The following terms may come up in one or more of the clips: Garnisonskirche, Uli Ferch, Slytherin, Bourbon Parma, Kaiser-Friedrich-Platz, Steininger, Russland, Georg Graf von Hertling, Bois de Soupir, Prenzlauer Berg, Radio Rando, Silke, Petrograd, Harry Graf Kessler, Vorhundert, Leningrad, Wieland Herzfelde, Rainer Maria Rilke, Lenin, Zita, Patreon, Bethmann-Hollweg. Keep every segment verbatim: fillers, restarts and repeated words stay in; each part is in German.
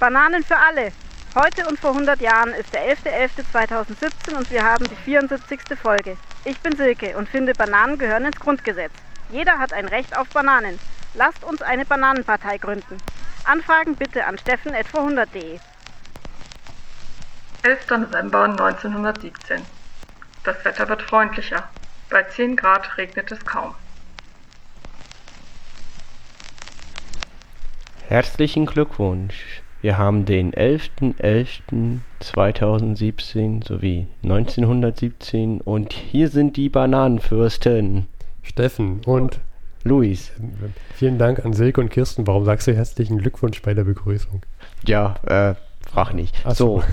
Bananen für alle! Heute und vor hundert Jahren ist der elfter elfter zweitausendsiebzehn und wir haben die vierundsiebzigste Folge. Ich bin Silke und finde, Bananen gehören ins Grundgesetz. Jeder hat ein Recht auf Bananen. Lasst uns eine Bananenpartei gründen. Anfragen bitte an steffen at vorhundert punkt de. elfter November neunzehnhundertsiebzehn. Das Wetter wird freundlicher. Bei zehn Grad regnet es kaum. Herzlichen Glückwunsch! Wir haben den elfter elfter zweitausendsiebzehn sowie neunzehnhundertsiebzehn und hier sind die Bananenfürsten. Steffen und Luis. Vielen Dank an Silke und Kirsten. Warum sagst du herzlichen Glückwunsch bei der Begrüßung? Ja, äh, frag nicht. Ach so, so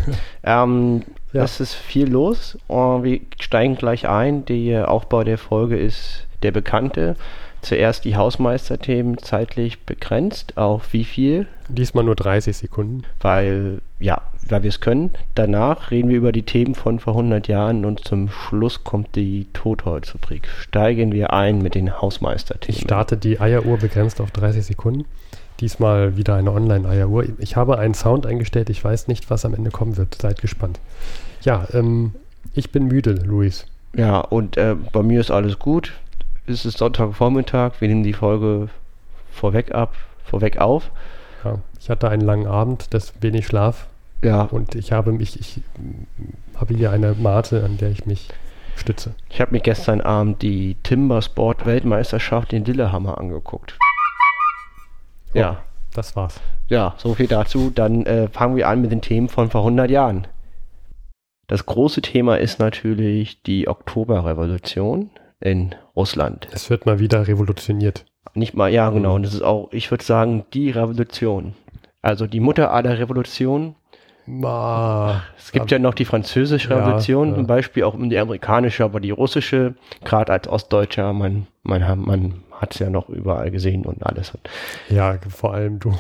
ähm, ja. Es ist viel los. Wir steigen gleich ein. Der Aufbau der Folge ist der bekannte. Zuerst die Hausmeisterthemen, zeitlich begrenzt auf wie viel? Diesmal nur dreißig Sekunden. Weil, ja, weil wir es können. Danach reden wir über die Themen von vor hundert Jahren und zum Schluss kommt die Totholzrubrik. Steigen wir ein mit den Hausmeisterthemen. Ich starte die Eieruhr begrenzt auf dreißig Sekunden. Diesmal wieder eine Online-Eieruhr. Ich habe einen Sound eingestellt, ich weiß nicht, was am Ende kommen wird. Seid gespannt. Ja, ähm, ich bin müde, Luis. Ja, und äh, bei mir ist alles gut. Es ist Sonntagvormittag, wir nehmen die Folge vorweg ab, vorweg auf. Ja, ich hatte einen langen Abend, das wenig Schlaf. Ja. Und ich habe mich, ich habe hier eine Mate, an der ich mich stütze. Ich habe mir gestern Abend die Timbersport-Weltmeisterschaft in Lillehammer angeguckt. Oh, ja. Das war's. Ja, so viel dazu. Dann äh, fangen wir an mit den Themen von vor hundert Jahren. Das große Thema ist natürlich die Oktoberrevolution in Russland. Es wird mal wieder revolutioniert. Nicht mal, ja genau. Und das ist auch, ich würde sagen, die Revolution. Also die Mutter aller Revolutionen. Ma, es gibt ab, ja noch die französische Revolution, ja, zum Beispiel auch die amerikanische, aber die russische, gerade als Ostdeutscher, man, man, man hat es ja noch überall gesehen und alles. Ja, vor allem du.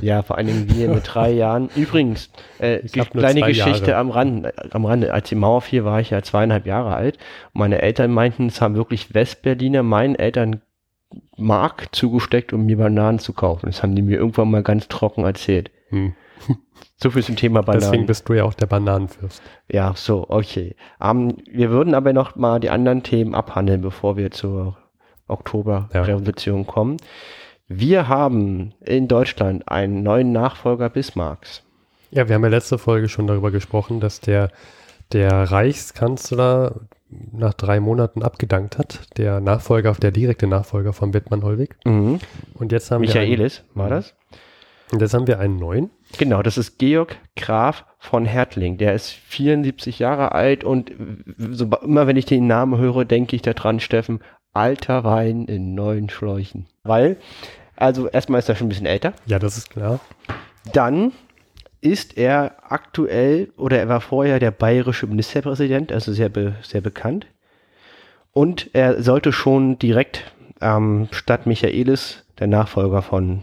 Ja, vor allen Dingen wir mit drei Jahren. Übrigens, äh, kleine Geschichte Jahre. am Rande, am Rande. Als die Mauer fiel, war ich ja zweieinhalb Jahre alt. Und meine Eltern meinten, es haben wirklich Westberliner meinen Eltern Mark zugesteckt, um mir Bananen zu kaufen. Das haben die mir irgendwann mal ganz trocken erzählt. Hm. So viel zum Thema Bananen. Deswegen bist du ja auch der Bananenfürst. Ja, so, okay. Um, wir würden aber noch mal die anderen Themen abhandeln, bevor wir zur Oktoberrevolution ja. kommen. Wir haben in Deutschland einen neuen Nachfolger Bismarcks. Ja, wir haben ja letzte Folge schon darüber gesprochen, dass der, der Reichskanzler nach drei Monaten abgedankt hat. Der Nachfolger, der direkte Nachfolger von Bethmann-Hollweg. Mhm. Und jetzt haben Michaelis, wir einen, war das? Und jetzt haben wir einen neuen. Genau, das ist Georg Graf von Hertling. Der ist vierundsiebzig Jahre alt und so, immer wenn ich den Namen höre, denke ich da dran, Steffen, alter Wein in neuen Schläuchen. Weil, also erstmal ist er schon ein bisschen älter. Ja, das ist klar. Dann ist er aktuell, oder er war vorher der bayerische Ministerpräsident, also sehr, be, sehr bekannt. Und er sollte schon direkt ähm, statt Michaelis der Nachfolger von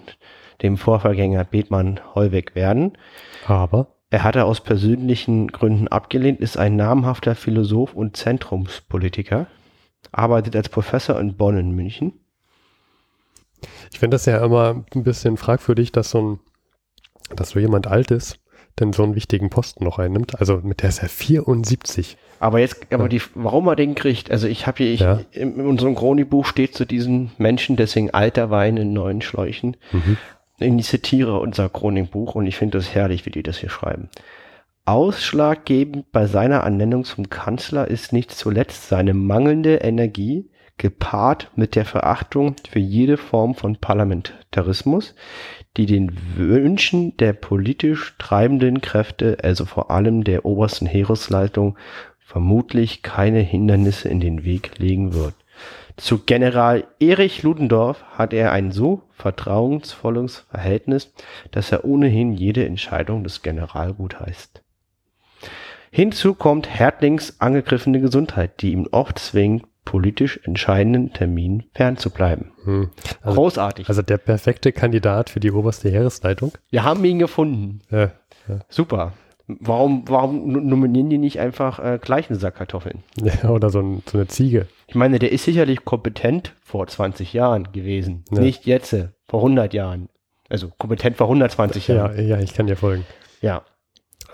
dem Vorvergänger Bethmann-Hollweg werden. Aber er hatte aus persönlichen Gründen abgelehnt, ist ein namhafter Philosoph und Zentrumspolitiker, arbeitet als Professor in Bonn in München. Ich finde das ja immer ein bisschen fragwürdig, dass so ein, dass so jemand alt ist, denn so einen wichtigen Posten noch einnimmt. Also mit der ist er vierundsiebzig. Aber jetzt, aber ja. die, warum er den kriegt, also ich habe hier, ich, ja. in unserem Kronibuch steht zu diesen Menschen, deswegen alter Wein in neuen Schläuchen. Mhm. Ich zitiere unser Kronibuch und ich finde das herrlich, wie die das hier schreiben. Ausschlaggebend bei seiner Ernennung zum Kanzler ist nicht zuletzt seine mangelnde Energie, gepaart mit der Verachtung für jede Form von Parlamentarismus, die den Wünschen der politisch treibenden Kräfte, also vor allem der obersten Heeresleitung, vermutlich keine Hindernisse in den Weg legen wird. Zu General Erich Ludendorff hat er ein so vertrauensvolles Verhältnis, dass er ohnehin jede Entscheidung des General gutheißt. Hinzu kommt Hertlings angegriffene Gesundheit, die ihm oft zwingt, politisch entscheidenden Termin fernzubleiben. Hm. Also, großartig. Also der perfekte Kandidat für die oberste Heeresleitung. Wir haben ihn gefunden. Ja, ja. Super. Warum, warum nominieren die nicht einfach äh, gleich einen Sack Kartoffeln? Ja, oder so, ein, so eine Ziege. Ich meine, der ist sicherlich kompetent vor zwanzig Jahren gewesen. Ja. Nicht jetzt, vor hundert Jahren. Also kompetent vor hundertzwanzig Jahren. Ja, ja, ich kann dir folgen. Ja.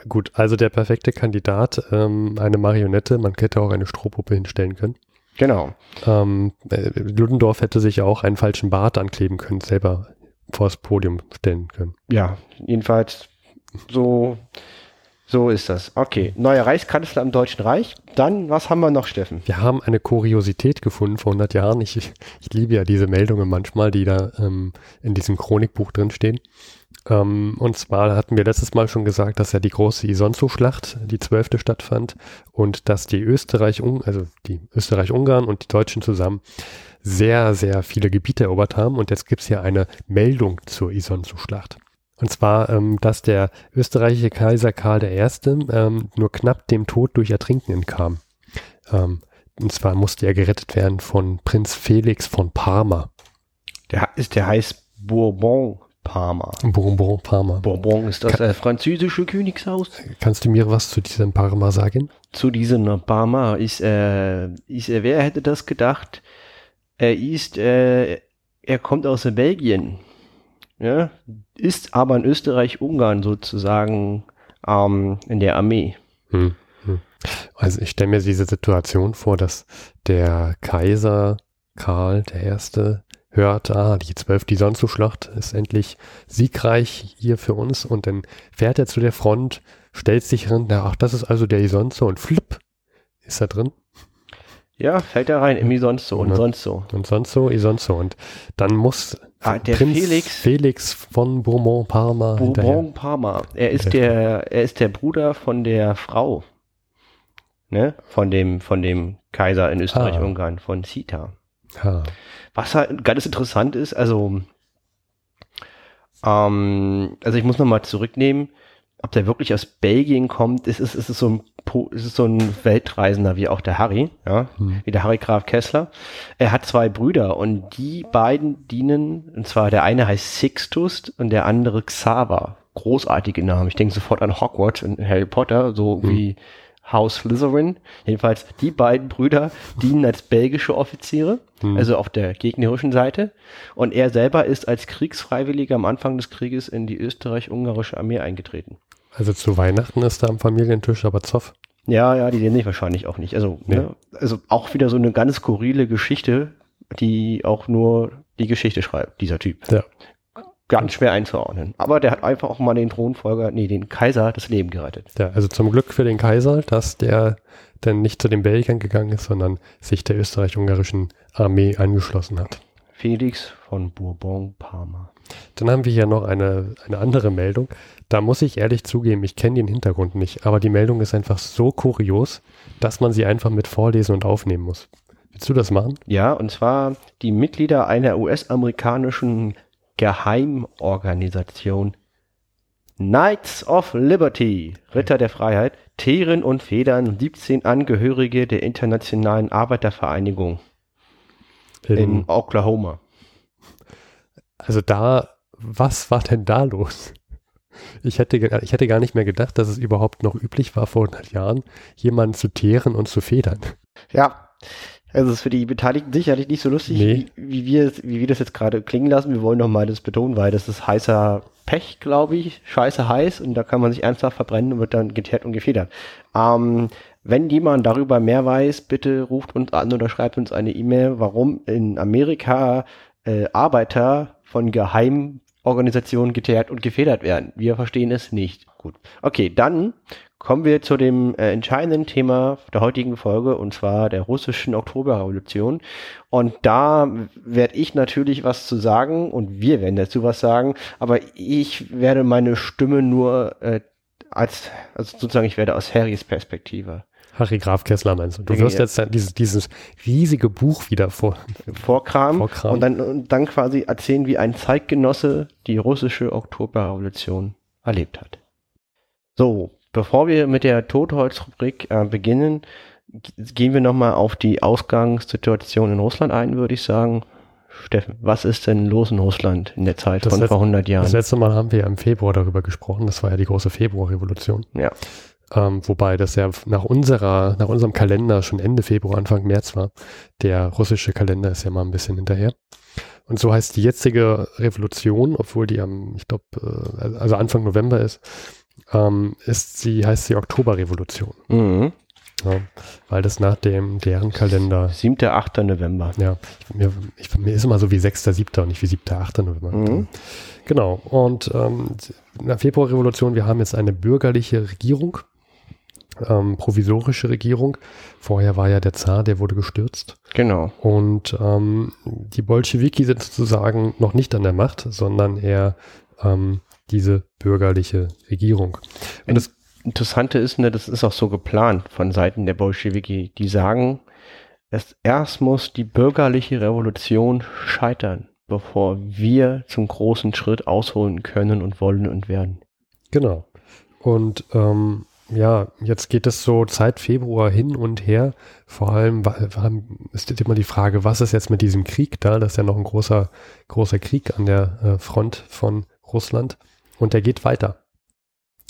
Gut, also der perfekte Kandidat, ähm, eine Marionette, man hätte auch eine Strohpuppe hinstellen können. Genau. Ähm, Ludendorff hätte sich auch einen falschen Bart ankleben können, selber vors Podium stellen können. Ja, jedenfalls so, so ist das. Okay, neuer Reichskanzler im Deutschen Reich. Dann, was haben wir noch, Steffen? Wir haben eine Kuriosität gefunden vor hundert Jahren. Ich, ich, ich liebe ja diese Meldungen manchmal, die da ähm, in diesem Chronikbuch drinstehen. Um, und zwar hatten wir letztes Mal schon gesagt, dass ja die große Isonzo-Schlacht, die zwölfte, stattfand und dass die Österreich, also die Österreich-Ungarn und die Deutschen zusammen sehr, sehr viele Gebiete erobert haben. Und jetzt gibt es hier eine Meldung zur Isonzo-Schlacht. Und zwar, ähm, dass der österreichische Kaiser Karl der Erste ähm, nur knapp dem Tod durch Ertrinken entkam. Ähm, und zwar musste er gerettet werden von Prinz Felix von Parma. Der ist, der heißt Bourbon Parma. Bourbon Parma. Bourbon ist das Kann, äh, französische Königshaus. Kannst du mir was zu diesem Parma sagen? Zu diesem Parma ist, äh, ist äh, wer hätte das gedacht? Er ist, äh, er kommt aus Belgien, ja? Ist aber in Österreich-Ungarn sozusagen ähm, in der Armee. Hm, hm. Also ich stelle mir diese Situation vor, dass der Kaiser Karl der Erste hört, ah, die zwölfte Isonzo-Schlacht ist endlich siegreich hier für uns, und dann fährt er zu der Front, stellt sich hin, na, ach, das ist also der Isonzo, und flipp, ist er drin. Ja, fällt er rein im Isonzo und ja. sonst so. Und sonst so, Isonzo. Und dann muss ah, der Prinz Felix, Felix von Bourbon Parma Bourbon Parma, er ist der, er ist der Bruder von der Frau, ne, von dem, von dem Kaiser in Österreich-Ungarn, ah. von Zita. Ah. Was halt ganz interessant ist, also, ähm, also ich muss nochmal zurücknehmen, ob der wirklich aus Belgien kommt, es ist, es ist so ein, es ist so ein Weltreisender wie auch der Harry, ja, hm. wie der Harry Graf Kessler. Er hat zwei Brüder und die beiden dienen, und zwar der eine heißt Sixtus und der andere Xaver. Großartige Namen. Ich denke sofort an Hogwarts und Harry Potter, so hm. wie House Slytherin. Jedenfalls die beiden Brüder dienen als belgische Offiziere, hm. also auf der gegnerischen Seite. Und er selber ist als Kriegsfreiwilliger am Anfang des Krieges in die österreich-ungarische Armee eingetreten. Also zu Weihnachten ist er am Familientisch, aber Zoff. Ja, ja, die sehen sich wahrscheinlich auch nicht. Also, nee. ne, also auch wieder so eine ganz skurrile Geschichte, die auch nur die Geschichte schreibt, dieser Typ. Ja. Ganz schwer einzuordnen. Aber der hat einfach auch mal den Thronfolger, nee, den Kaiser das Leben gerettet. Ja, also zum Glück für den Kaiser, dass der dann nicht zu den Belgiern gegangen ist, sondern sich der österreich-ungarischen Armee angeschlossen hat. Felix von Bourbon Parma. Dann haben wir hier noch eine, eine andere Meldung. Da muss ich ehrlich zugeben, ich kenne den Hintergrund nicht, aber die Meldung ist einfach so kurios, dass man sie einfach mit vorlesen und aufnehmen muss. Willst du das machen? Ja, und zwar die Mitglieder einer U S-amerikanischen Geheimorganisation Knights of Liberty, Ritter der Freiheit, Tieren und Federn, siebzehn Angehörige der Internationalen Arbeitervereinigung in, in Oklahoma. Also da, was war denn da los? Ich hätte, ich hätte gar nicht mehr gedacht, dass es überhaupt noch üblich war vor hundert Jahren, jemanden zu teeren und zu federn. Ja, also es ist für die Beteiligten sicherlich nicht so lustig, nee. wie, wie, wir, wie wir das jetzt gerade klingen lassen. Wir wollen nochmal das betonen, weil das ist heißer Pech, glaube ich, scheiße heiß, und da kann man sich ernsthaft verbrennen und wird dann geteert und gefedert. Ähm, wenn jemand darüber mehr weiß, bitte ruft uns an oder schreibt uns eine E-Mail, warum in Amerika äh, Arbeiter von Geheimorganisationen geteert und gefedert werden. Wir verstehen es nicht. Gut. Okay, dann kommen wir zu dem äh, entscheidenden Thema der heutigen Folge, und zwar der russischen Oktoberrevolution. Und da werde ich natürlich was zu sagen, und wir werden dazu was sagen, aber ich werde meine Stimme nur äh, als, also sozusagen, ich werde aus Harrys Perspektive. Harry Graf Kessler meinst du? Du wirst jetzt dieses, dieses riesige Buch wieder vor, vorkramen, vorkramen. Und, dann, und dann quasi erzählen, wie ein Zeitgenosse die russische Oktoberrevolution erlebt hat. So. Bevor wir mit der Totholz-Rubrik äh, beginnen, g- gehen wir nochmal auf die Ausgangssituation in Russland ein, würde ich sagen. Steffen, was ist denn los in Russland in der Zeit das von letzte, vor hundert Jahren? Das letzte Mal haben wir ja im Februar darüber gesprochen, das war ja die große Februarrevolution. Ja. Ähm, wobei das ja nach unserer, nach unserem Kalender schon Ende Februar, Anfang März war. Der russische Kalender ist ja mal ein bisschen hinterher. Und so heißt die jetzige Revolution, obwohl die am, ich glaube, also Anfang November ist, ähm, ist sie, heißt sie Oktoberrevolution. Mhm. Ja, weil das nach dem deren Kalender... siebter achter November. Ja, mir, ich, mir ist immer so wie sechster siebter und nicht wie siebter achter November. Mhm. Genau, und ähm, in der Februarrevolution, wir haben jetzt eine bürgerliche Regierung, ähm, provisorische Regierung. Vorher war ja der Zar, der wurde gestürzt. Genau. Und ähm, die Bolschewiki sind sozusagen noch nicht an der Macht, sondern eher ähm, diese bürgerliche Regierung. Und das Interessante ist, ne, das ist auch so geplant von Seiten der Bolschewiki. Die sagen, dass erst muss die bürgerliche Revolution scheitern, bevor wir zum großen Schritt ausholen können und wollen und werden. Genau. Und ähm, ja, jetzt geht es so seit Februar hin und her. Vor allem ist immer die Frage, was ist jetzt mit diesem Krieg da? Das ist ja noch ein großer, großer Krieg an der äh, Front von Russland. Und der geht weiter.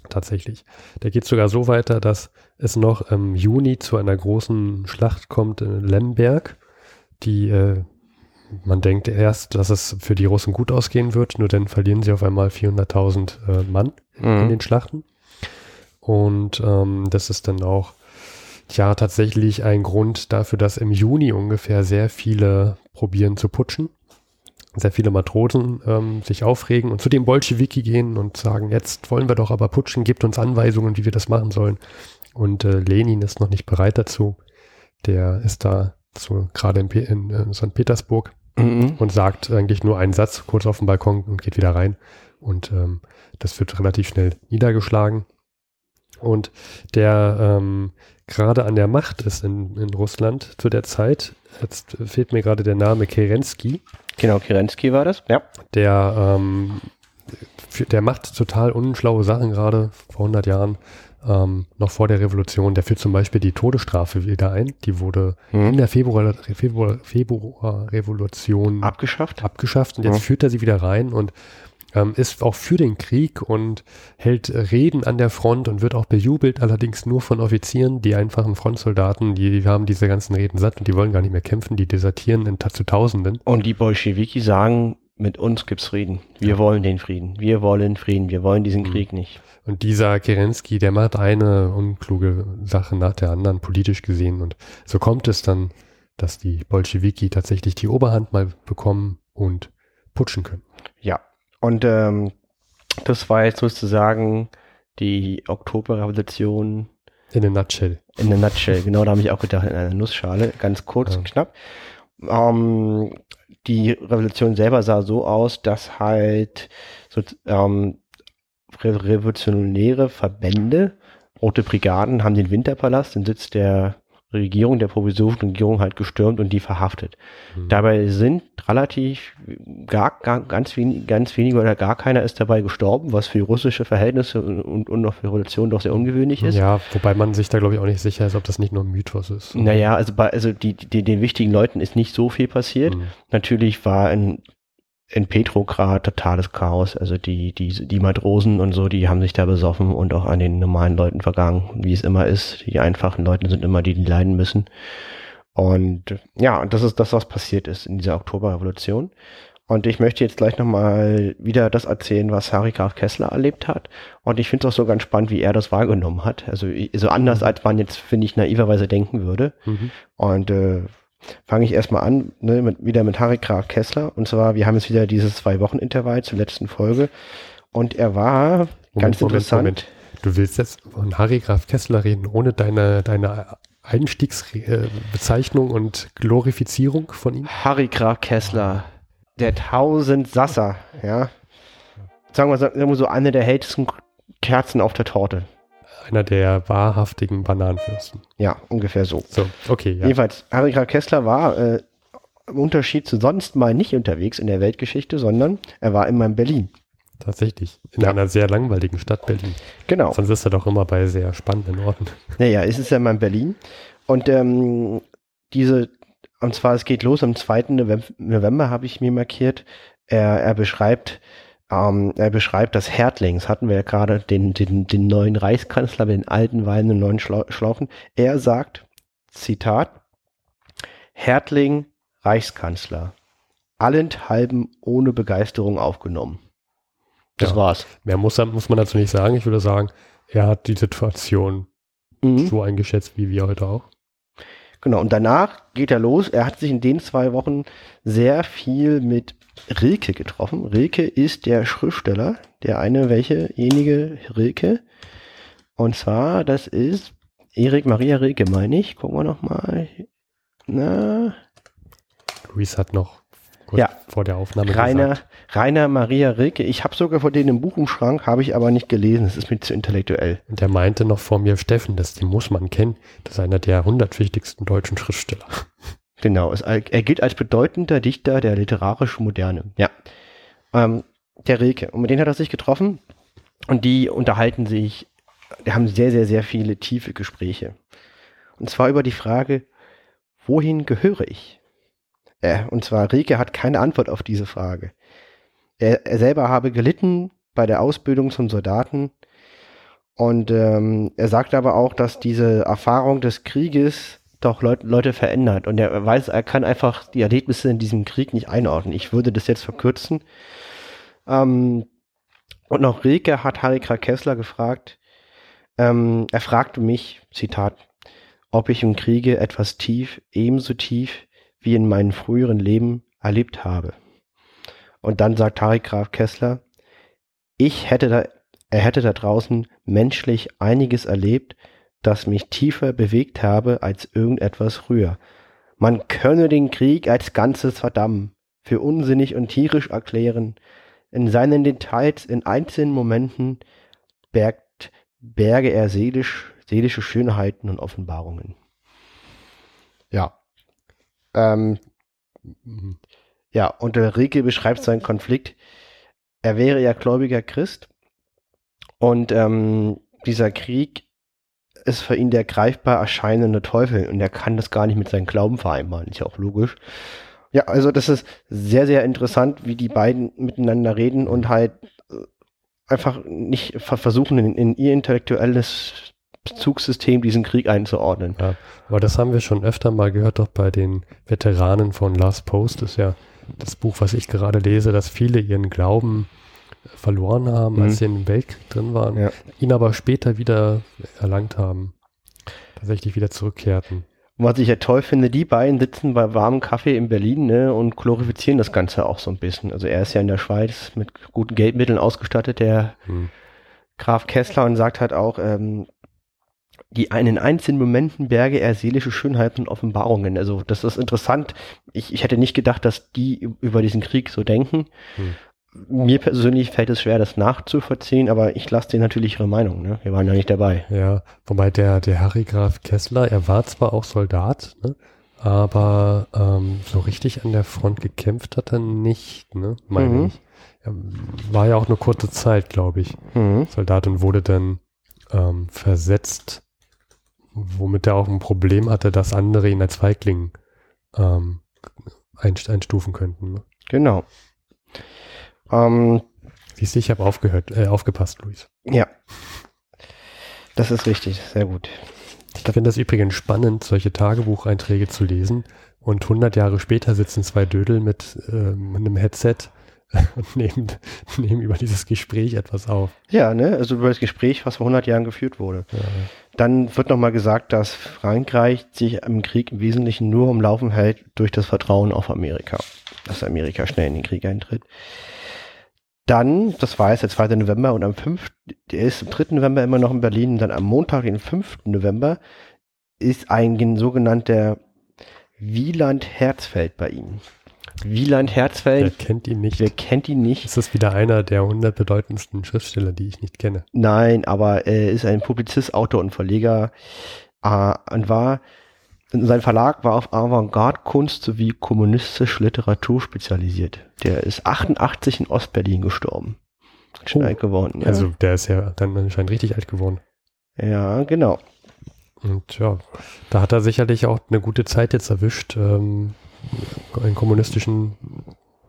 Tatsächlich. Der geht sogar so weiter, dass es noch im Juni zu einer großen Schlacht kommt in Lemberg, die äh, man denkt erst, dass es für die Russen gut ausgehen wird, nur dann verlieren sie auf einmal vierhunderttausend äh, Mann mhm. in den Schlachten. Und ähm, das ist dann auch ja tatsächlich ein Grund dafür, dass im Juni ungefähr sehr viele probieren zu putschen. Sehr viele Matrosen ähm, sich aufregen und zu den Bolschewiki gehen und sagen, jetzt wollen wir doch aber putschen, gebt uns Anweisungen, wie wir das machen sollen. Und äh, Lenin ist noch nicht bereit dazu. Der ist da so gerade in, in, in Sankt Petersburg mhm. und sagt eigentlich nur einen Satz kurz auf dem Balkon und geht wieder rein. Und ähm, das wird relativ schnell niedergeschlagen. Und der ähm, gerade an der Macht ist in, in Russland zu der Zeit, jetzt fehlt mir gerade der Name, Kerensky. Genau, Kerensky war das, ja. Der, ähm, der macht total unschlaue Sachen gerade vor hundert Jahren, ähm, noch vor der Revolution. Der führt zum Beispiel die Todesstrafe wieder ein. Die wurde hm. in der Februar, Februar, Februarrevolution abgeschafft. abgeschafft. Und jetzt hm. führt er sie wieder rein und ähm, ist auch für den Krieg und hält Reden an der Front und wird auch bejubelt, allerdings nur von Offizieren. Die einfachen Frontsoldaten, die, die haben diese ganzen Reden satt und die wollen gar nicht mehr kämpfen, die desertieren in, zu Tausenden. Und die Bolschewiki sagen, mit uns gibt's Frieden, wir ja. wollen den Frieden, wir wollen Frieden, wir wollen diesen mhm. Krieg nicht. Und dieser Kerensky, der macht eine unkluge Sache nach der anderen, politisch gesehen, und so kommt es dann, dass die Bolschewiki tatsächlich die Oberhand mal bekommen und putschen können. Ja. Und ähm, das war jetzt sozusagen die Oktoberrevolution. In a nutshell. In a nutshell, genau, da habe ich auch gedacht, in einer Nussschale, ganz kurz und ja. knapp. Ähm, die Revolution selber sah so aus, dass halt so, ähm, revolutionäre Verbände, Rote Brigaden, haben den Winterpalast, den Sitz der Regierung, der provisorischen Regierung, halt gestürmt und die verhaftet. Mhm. Dabei sind relativ gar, gar ganz, wenig, ganz wenige oder gar keiner ist dabei gestorben, was für revolutionäre Verhältnisse und, und noch für Revolution doch sehr ungewöhnlich ist. Ja, wobei man sich da, glaube ich, auch nicht sicher ist, ob das nicht nur ein Mythos ist. Naja, also bei also die, die, den wichtigen Leuten ist nicht so viel passiert. Mhm. Natürlich war in, in Petrograd totales Chaos. Also die, die, die Matrosen und so, die haben sich da besoffen und auch an den normalen Leuten vergangen, wie es immer ist. Die einfachen Leute sind immer die, die leiden müssen. Und ja, und das ist das, was passiert ist in dieser Oktoberrevolution. Und ich möchte jetzt gleich nochmal wieder das erzählen, was Harry Graf Kessler erlebt hat. Und ich finde es auch so ganz spannend, wie er das wahrgenommen hat. Also so anders, als man jetzt, finde ich, naiverweise denken würde. Mhm. Und äh, fange ich erstmal an, ne, mit, wieder mit Harry Graf Kessler. Und zwar, wir haben jetzt wieder dieses Zwei-Wochen-Intervall zur letzten Folge. Und er war Moment, ganz interessant. Moment, Moment. Du willst jetzt von Harry Graf Kessler reden, ohne deine, deine Einstiegsbezeichnung und Glorifizierung von ihm? Harry Graf Kessler, der Tausendsasser, ja. Sagen wir so, so eine der hellsten Kerzen auf der Torte. Einer der wahrhaftigen Bananenfürsten. Ja, ungefähr so. So, okay, ja. Jedenfalls, Harry Graf Kessler war äh, im Unterschied zu sonst mal nicht unterwegs in der Weltgeschichte, sondern er war immer in Berlin. Tatsächlich, in ja. einer sehr langweiligen Stadt Berlin. Genau. Sonst ist er doch immer bei sehr spannenden Orten. Naja, es ist ja mal in Berlin. Und ähm, diese, und zwar, es geht los, am zweiten November habe ich mir markiert, er, er beschreibt... Um, er beschreibt das Hertling, das hatten wir ja gerade, den, den, den neuen Reichskanzler mit den alten Weinen und neuen Schla- Schlauchen. Er sagt, Zitat, Hertling, Reichskanzler, allenthalben ohne Begeisterung aufgenommen. Das ja. war's. Mehr muss, muss man dazu nicht sagen. Ich würde sagen, er hat die Situation mhm. so eingeschätzt, wie wir heute auch. Genau, und danach geht er los. Er hat sich in den zwei Wochen sehr viel mit Rilke getroffen. Rilke ist der Schriftsteller, der eine, welchejenige Rilke. Und zwar, das ist Erich Maria Rilke, meine ich. Gucken wir nochmal. Na. Luis hat noch kurz ja. vor der Aufnahme Rainer, gesagt. Rainer Maria Rilke. Ich habe sogar vor denen im Buch im Schrank, habe ich aber nicht gelesen. Es ist mir zu intellektuell. Und er meinte noch vor mir Steffen, das den muss man kennen. Das ist einer der hundert wichtigsten deutschen Schriftsteller. Genau, es, er gilt als bedeutender Dichter der literarischen Moderne. Ja, ähm, der Rilke. Und mit denen hat er sich getroffen. Und die unterhalten sich, die haben sehr, sehr, sehr viele tiefe Gespräche. Und zwar über die Frage, wohin gehöre ich? Äh, und zwar Rilke hat keine Antwort auf diese Frage. Er, er selber habe gelitten bei der Ausbildung zum Soldaten. Und ähm, er sagt aber auch, dass diese Erfahrung des Krieges auch Leute, Leute verändert und er weiß, er kann einfach die Erlebnisse in diesem Krieg nicht einordnen. Ich würde das jetzt verkürzen. Ähm, und noch Rilke hat Harry Graf Kessler gefragt, ähm, er fragte mich, Zitat, ob ich im Kriege etwas tief, ebenso tief wie in meinem früheren Leben erlebt habe. Und dann sagt Harry Graf Kessler, ich hätte da, er hätte da draußen menschlich einiges erlebt, das mich tiefer bewegt habe als irgendetwas früher. Man könne den Krieg als Ganzes verdammen, für unsinnig und tierisch erklären. In seinen Details, in einzelnen Momenten bergt, berge er seelisch, seelische Schönheiten und Offenbarungen. Ja. Ähm, mhm. Ja, und der Rilke beschreibt seinen Konflikt. Er wäre ja gläubiger Christ und ähm, dieser Krieg ist für ihn der greifbar erscheinende Teufel und er kann das gar nicht mit seinem Glauben vereinbaren. Ist ja auch logisch. Ja, also das ist sehr, sehr interessant, wie die beiden miteinander reden und halt einfach nicht versuchen, in, in ihr intellektuelles Bezugssystem diesen Krieg einzuordnen. Ja, aber das haben wir schon öfter mal gehört, doch bei den Veteranen von Last Post ist ja das Buch, was ich gerade lese, dass viele ihren Glauben verloren haben, als mhm. sie im Weltkrieg drin waren, ja. ihn aber später wieder erlangt haben, tatsächlich wieder zurückkehrten. Und was ich ja toll finde, die beiden sitzen bei warmem Kaffee in Berlin, ne, und glorifizieren das Ganze auch so ein bisschen. Also er ist ja in der Schweiz mit guten Geldmitteln ausgestattet, der mhm. Graf Kessler, und sagt halt auch, ähm, die einen einzelnen Momenten berge er seelische Schönheiten und Offenbarungen. Also das ist interessant. Ich, ich hätte nicht gedacht, dass die über diesen Krieg so denken. Mhm. Mir persönlich fällt es schwer, das nachzuvollziehen, aber ich lasse dir natürlich ihre Meinung, ne? Wir waren ja nicht dabei. Ja, wobei der, der Harry Graf Kessler, er war zwar auch Soldat, ne? aber ähm, so richtig an der Front gekämpft hat er nicht, ne? meine mhm. ich. Er war ja auch nur kurze Zeit, glaube ich, mhm. Soldat und wurde dann ähm, versetzt, womit er auch ein Problem hatte, dass andere ihn als Feigling ähm, einstufen könnten. Ne? Genau. Ähm, Siehst du, ich habe aufgehört, äh, aufgepasst, Luis. Ja, das ist richtig, sehr gut. Ich finde das übrigens spannend, solche Tagebucheinträge zu lesen und hundert Jahre später sitzen zwei Dödel mit, äh, mit einem Headset und nehmen, nehmen über dieses Gespräch etwas auf. Ja, ne? Also über das Gespräch, was vor hundert Jahren geführt wurde. Ja. Dann wird nochmal gesagt, dass Frankreich sich im Krieg im Wesentlichen nur am Laufen hält durch das Vertrauen auf Amerika. Dass Amerika schnell in den Krieg eintritt. Dann, das war jetzt der zweite November und am fünften der ist am dritten November immer noch in Berlin und dann am Montag, den fünften November ist ein sogenannter Wieland Herzfelde bei ihm. Wieland Herzfelde. Wer kennt ihn nicht? Wer kennt ihn nicht? Ist das wieder einer der hundert bedeutendsten Schriftsteller, die ich nicht kenne? Nein, aber er ist ein Publizist, Autor und Verleger äh, und war, sein Verlag war auf Avantgarde-Kunst sowie kommunistische Literatur spezialisiert. Der ist achtundachtzig in Ostberlin gestorben. Schon oh, alt geworden. Ja. Also der ist ja dann anscheinend richtig alt geworden. Ja, genau. Und ja, da hat er sicherlich auch eine gute Zeit jetzt erwischt, ähm, in kommunistischen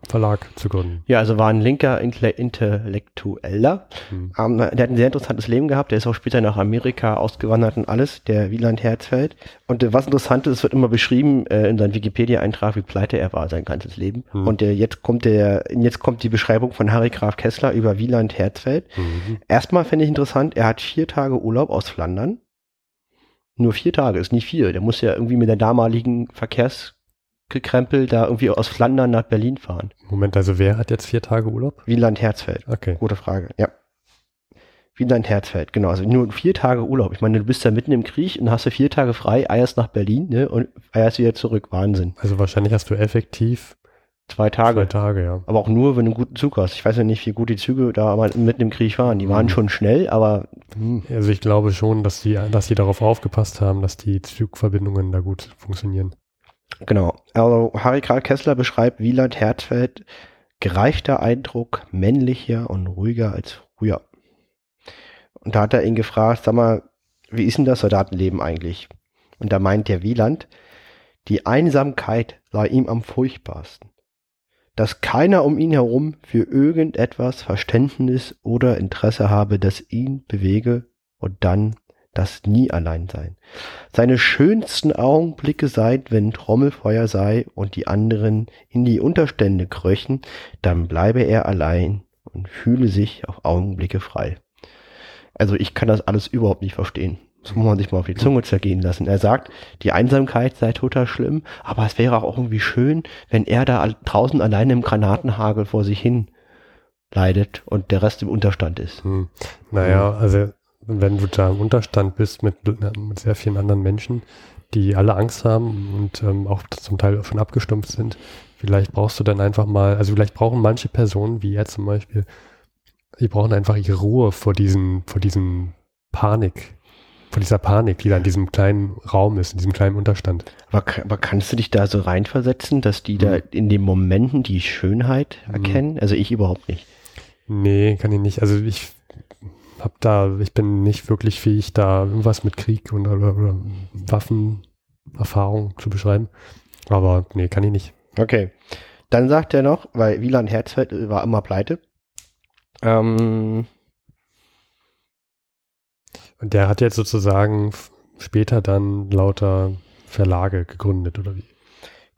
Verlag zu gründen. Ja, also war ein linker Intellektueller. Hm. Ähm, der hat ein sehr interessantes Leben gehabt. Der ist auch später nach Amerika ausgewandert und alles, der Wieland Herzfelde. Und äh, was interessant ist, wird immer beschrieben äh, in seinem Wikipedia-Eintrag, wie pleite er war sein ganzes Leben. Hm. Und äh, jetzt kommt der, jetzt kommt die Beschreibung von Harry Graf Kessler über Wieland Herzfelde. Hm. Erstmal finde ich interessant, er hat vier Tage Urlaub aus Flandern. Nur vier Tage, ist nicht viel. Der muss ja irgendwie mit der damaligen Verkehrs gekrempelt, da irgendwie aus Flandern nach Berlin fahren. Moment, also wer hat jetzt vier Tage Urlaub? Wieland Herzfelde. Okay. Gute Frage, ja. Wieland Herzfelde, genau. Also nur vier Tage Urlaub. Ich meine, du bist da mitten im Krieg und hast du vier Tage frei, eierst nach Berlin, ne, und eierst wieder zurück. Wahnsinn. Also wahrscheinlich hast du effektiv zwei Tage. Zwei Tage, ja. Aber auch nur, wenn du einen guten Zug hast. Ich weiß ja nicht, wie gut die Züge da mitten im Krieg waren. Die waren mhm. schon schnell, aber... Mh. Also ich glaube schon, dass die, dass die darauf aufgepasst haben, dass die Zugverbindungen da gut funktionieren. Genau, also Harry Graf Kessler beschreibt Wieland Herzfelde, gereifter Eindruck, männlicher und ruhiger als früher. Und da hat er ihn gefragt, sag mal, wie ist denn das Soldatenleben eigentlich? Und da meint der Wieland, die Einsamkeit sei ihm am furchtbarsten. Dass keiner um ihn herum für irgendetwas Verständnis oder Interesse habe, das ihn bewege und dann das nie allein sein. Seine schönsten Augenblicke seien, wenn Trommelfeuer sei und die anderen in die Unterstände kröchen, dann bleibe er allein und fühle sich auf Augenblicke frei. Also ich kann das alles überhaupt nicht verstehen. Das muss man sich mal auf die Zunge zergehen lassen. Er sagt, die Einsamkeit sei total schlimm, aber es wäre auch irgendwie schön, wenn er da draußen alleine im Granatenhagel vor sich hin leidet und der Rest im Unterstand ist. Hm. Naja, also wenn du da im Unterstand bist mit, mit sehr vielen anderen Menschen, die alle Angst haben und ähm, auch zum Teil schon abgestumpft sind, vielleicht brauchst du dann einfach mal, also vielleicht brauchen manche Personen, wie er zum Beispiel, die brauchen einfach ihre Ruhe vor diesem, vor diesem Panik, vor dieser Panik, die da in diesem kleinen Raum ist, in diesem kleinen Unterstand. Aber, aber kannst du dich da so reinversetzen, dass die da in den Momenten die Schönheit erkennen? Mhm. Also ich überhaupt nicht. Nee, kann ich nicht. Also ich... Hab da, ich bin nicht wirklich fähig, da irgendwas mit Krieg und oder, oder Waffenerfahrung zu beschreiben. Aber nee, kann ich nicht. Okay. Dann sagt er noch, weil Wieland Herzfelde war immer pleite. Ähm. Und der hat jetzt sozusagen später dann lauter Verlage gegründet, oder wie?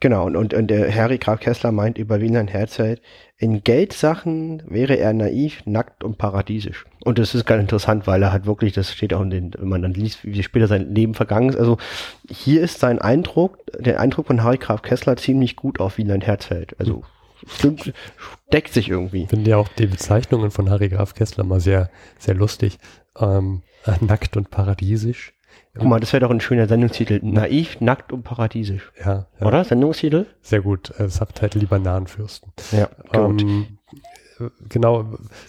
Genau, und, und, und der Harry Graf Kessler meint über Wieland Herzfelde, in Geldsachen wäre er naiv, nackt und paradiesisch. Und das ist ganz interessant, weil er halt wirklich, das steht auch in den, wenn man dann liest, wie später sein Leben vergangen ist. Also hier ist sein Eindruck, der Eindruck von Harry Graf Kessler ziemlich gut auf Wieland Herzfelde. Also stimmt, deckt sich irgendwie. Ich finde ja auch die Bezeichnungen von Harry Graf Kessler mal sehr, sehr lustig. Ähm, nackt und paradiesisch. Guck mal, das wäre doch ein schöner Sendungstitel. Naiv, nackt und paradiesisch. Ja, ja. Oder? Sendungstitel? Sehr gut. Äh, Subtitle, die Bananenfürsten. Ja, gut. Ähm, genau,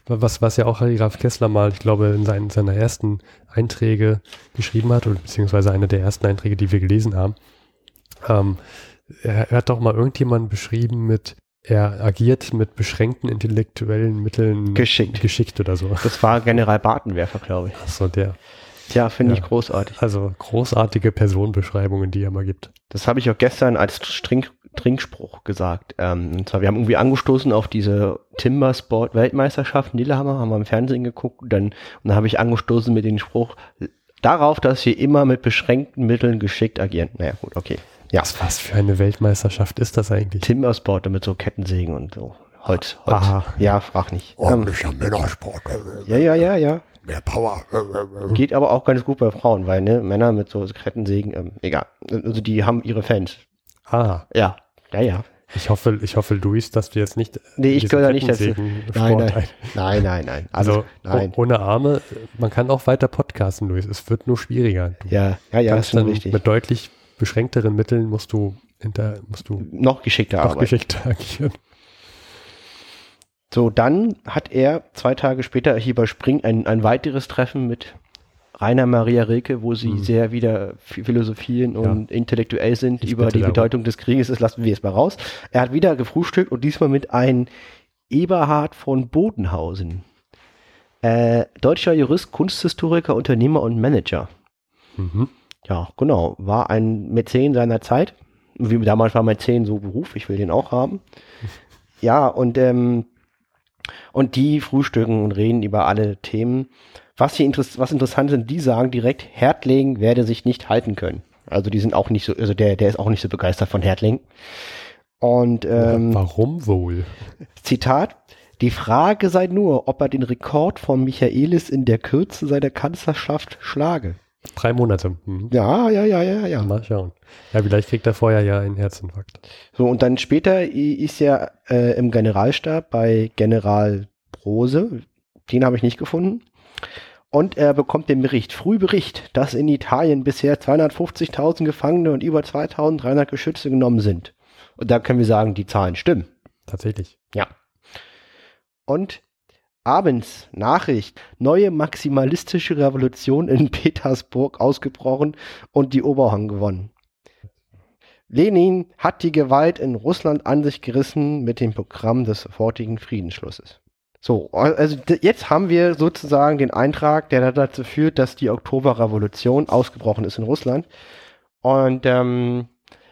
was, was ja auch Harry Graf Kessler mal, ich glaube, in seinen, seiner ersten Einträge geschrieben hat, oder beziehungsweise einer der ersten Einträge, die wir gelesen haben. Ähm, er, er hat doch mal irgendjemanden beschrieben mit, er agiert mit beschränkten intellektuellen Mitteln. Geschickt. Geschickt oder so. Das war General Bartenwerfer, glaube ich. Ach so, der. Ja, finde ja. ich großartig. Also großartige Personenbeschreibungen, die er mal gibt. Das habe ich auch gestern als Trink- Trinkspruch gesagt. Ähm, und zwar, wir haben irgendwie angestoßen auf diese Timbersport-Weltmeisterschaft in Lillehammer, haben wir im Fernsehen geguckt und dann, und dann habe ich angestoßen mit dem Spruch darauf, dass wir immer mit beschränkten Mitteln geschickt agieren. Naja, gut, okay. Ja. Was, was für eine Weltmeisterschaft ist das eigentlich? Timbersport, damit so Kettensägen und so. Holz, Holz. Aha. Ja, frag nicht. Ordentlicher ähm, Männersport. Ja, ja, ja, ja. Mehr Power. Geht aber auch ganz gut bei Frauen, weil ne, Männer mit so Kettensägen, ähm, egal. Also die haben ihre Fans. Ah. Ja, ja, ja. Ich hoffe, ich hoffe, Luis, dass du jetzt nicht Nee, ich gehöre da nicht dazu. Nein, nein, nein, nein, nein. Also, nein. Oh, ohne Arme, man kann auch weiter podcasten, Luis. Es wird nur schwieriger. Du ja, ja, ja, das ist schon richtig. Mit deutlich beschränkteren Mitteln musst du hinter, musst du noch geschickter noch arbeiten. Noch geschickter agieren. So, dann hat er zwei Tage später, ich überspringe, ein, ein weiteres Treffen mit Rainer Maria Rilke, wo sie mhm. sehr wieder philosophieren und ja. intellektuell sind ich über die Bedeutung des Krieges. Das lassen wir jetzt mal raus. Er hat wieder gefrühstückt und diesmal mit einem Eberhard von Bodenhausen. Äh, deutscher Jurist, Kunsthistoriker, Unternehmer und Manager. Mhm. Ja, genau. War ein Mäzen seiner Zeit. Wie damals war Mäzen so Beruf, ich will den auch haben. Ja, und, ähm, und die frühstücken und reden über alle Themen. Was, hier interess- was interessant sind, die sagen direkt, Hertling werde sich nicht halten können. Also die sind auch nicht so, also der, der ist auch nicht so begeistert von Hertling. Und ähm, warum wohl? Zitat, die Frage sei nur, ob er den Rekord von Michaelis in der Kürze seiner Kanzlerschaft schlage. Drei Monate. Mhm. Ja, ja, ja, ja, ja. Mal schauen. Ja, vielleicht kriegt er vorher ja einen Herzinfarkt. So, und dann später ist er äh, im Generalstab bei General Brose. Den habe ich nicht gefunden. Und er bekommt den Bericht, Frühbericht, dass in Italien bisher zweihundertfünfzigtausend Gefangene und über zweitausenddreihundert Geschütze genommen sind. Und da können wir sagen, die Zahlen stimmen. Tatsächlich. Ja. Und abends, Nachricht, neue maximalistische Revolution in Petersburg ausgebrochen und die Oberhand gewonnen. Lenin hat die Gewalt in Russland an sich gerissen mit dem Programm des sofortigen Friedensschlusses. So, also jetzt haben wir sozusagen den Eintrag, der dazu führt, dass die Oktoberrevolution ausgebrochen ist in Russland. Und ähm,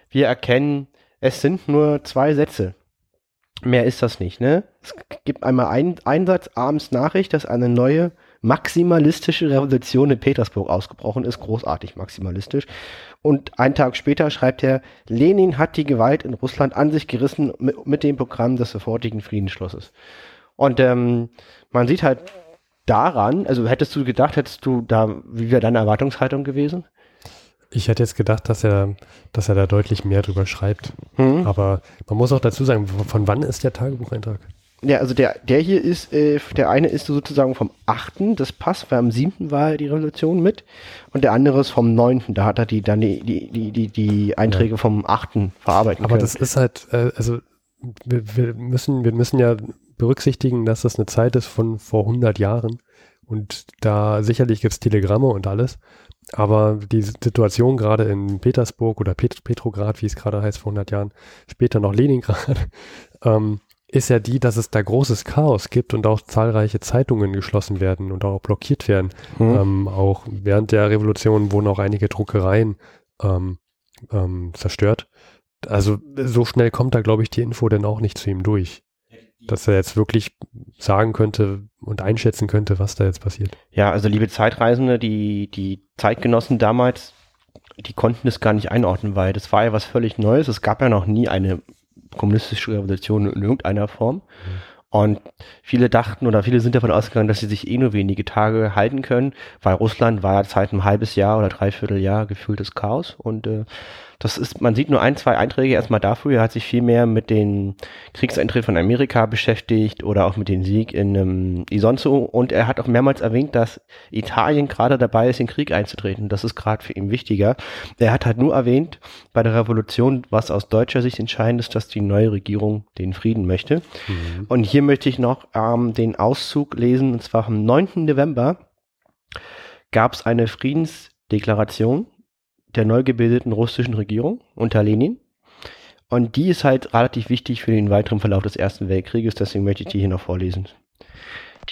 wir erkennen, es sind nur zwei Sätze. Mehr ist das nicht, ne? Es gibt einmal einen, einen Satz, abends Nachricht, dass eine neue maximalistische Revolution in Petersburg ausgebrochen ist. Großartig maximalistisch. Und einen Tag später schreibt er, Lenin hat die Gewalt in Russland an sich gerissen mit, mit dem Programm des sofortigen Friedensschlusses. Und ähm, man sieht halt daran, also hättest du gedacht, hättest du da, wie wäre deine Erwartungshaltung gewesen? Ich hätte jetzt gedacht, dass er, dass er da deutlich mehr drüber schreibt. Hm. Aber man muss auch dazu sagen, von wann ist der Tagebucheintrag? Ja, also der, der hier ist, äh, der eine ist sozusagen vom achten Das passt, weil am siebten war die Revolution mit. Und der andere ist vom neunten Da hat er die, dann die, die, die, die, die Einträge ja. vom achten verarbeiten Aber können. Aber das ist halt, äh, also wir, wir müssen, wir müssen ja berücksichtigen, dass das eine Zeit ist von vor hundert Jahren und da sicherlich gibt es Telegramme und alles, aber die Situation gerade in Petersburg oder Pet- Petrograd, wie es gerade heißt, vor hundert Jahren, später noch Leningrad, ähm, ist ja die, dass es da großes Chaos gibt und auch zahlreiche Zeitungen geschlossen werden und auch blockiert werden. Mhm. Ähm, auch während der Revolution wurden auch einige Druckereien ähm, ähm, zerstört. Also so schnell kommt da, glaube ich, die Info denn auch nicht zu ihm durch, dass er jetzt wirklich sagen könnte und einschätzen könnte, was da jetzt passiert. Ja, also liebe Zeitreisende, die, die Zeitgenossen damals, die konnten das gar nicht einordnen, weil das war ja was völlig Neues. Es gab ja noch nie eine kommunistische Revolution in irgendeiner Form. Mhm. Und viele dachten oder viele sind davon ausgegangen, dass sie sich eh nur wenige Tage halten können, weil Russland war ja seit einem halbes Jahr oder dreiviertel Jahr gefühltes Chaos. Und äh, das ist, man sieht nur ein, zwei Einträge erstmal dafür. Er hat sich viel mehr mit den Kriegseintritt von Amerika beschäftigt oder auch mit dem Sieg in um, Isonzo. Und er hat auch mehrmals erwähnt, dass Italien gerade dabei ist, in Krieg einzutreten. Das ist gerade für ihn wichtiger. Er hat halt nur erwähnt, bei der Revolution, was aus deutscher Sicht entscheidend ist, dass die neue Regierung den Frieden möchte. Mhm. Und hier Hier möchte ich noch ähm, den Auszug lesen, und zwar am neunten November gab es eine Friedensdeklaration der neu gebildeten russischen Regierung unter Lenin und die ist halt relativ wichtig für den weiteren Verlauf des Ersten Weltkrieges, deswegen möchte ich die hier noch vorlesen.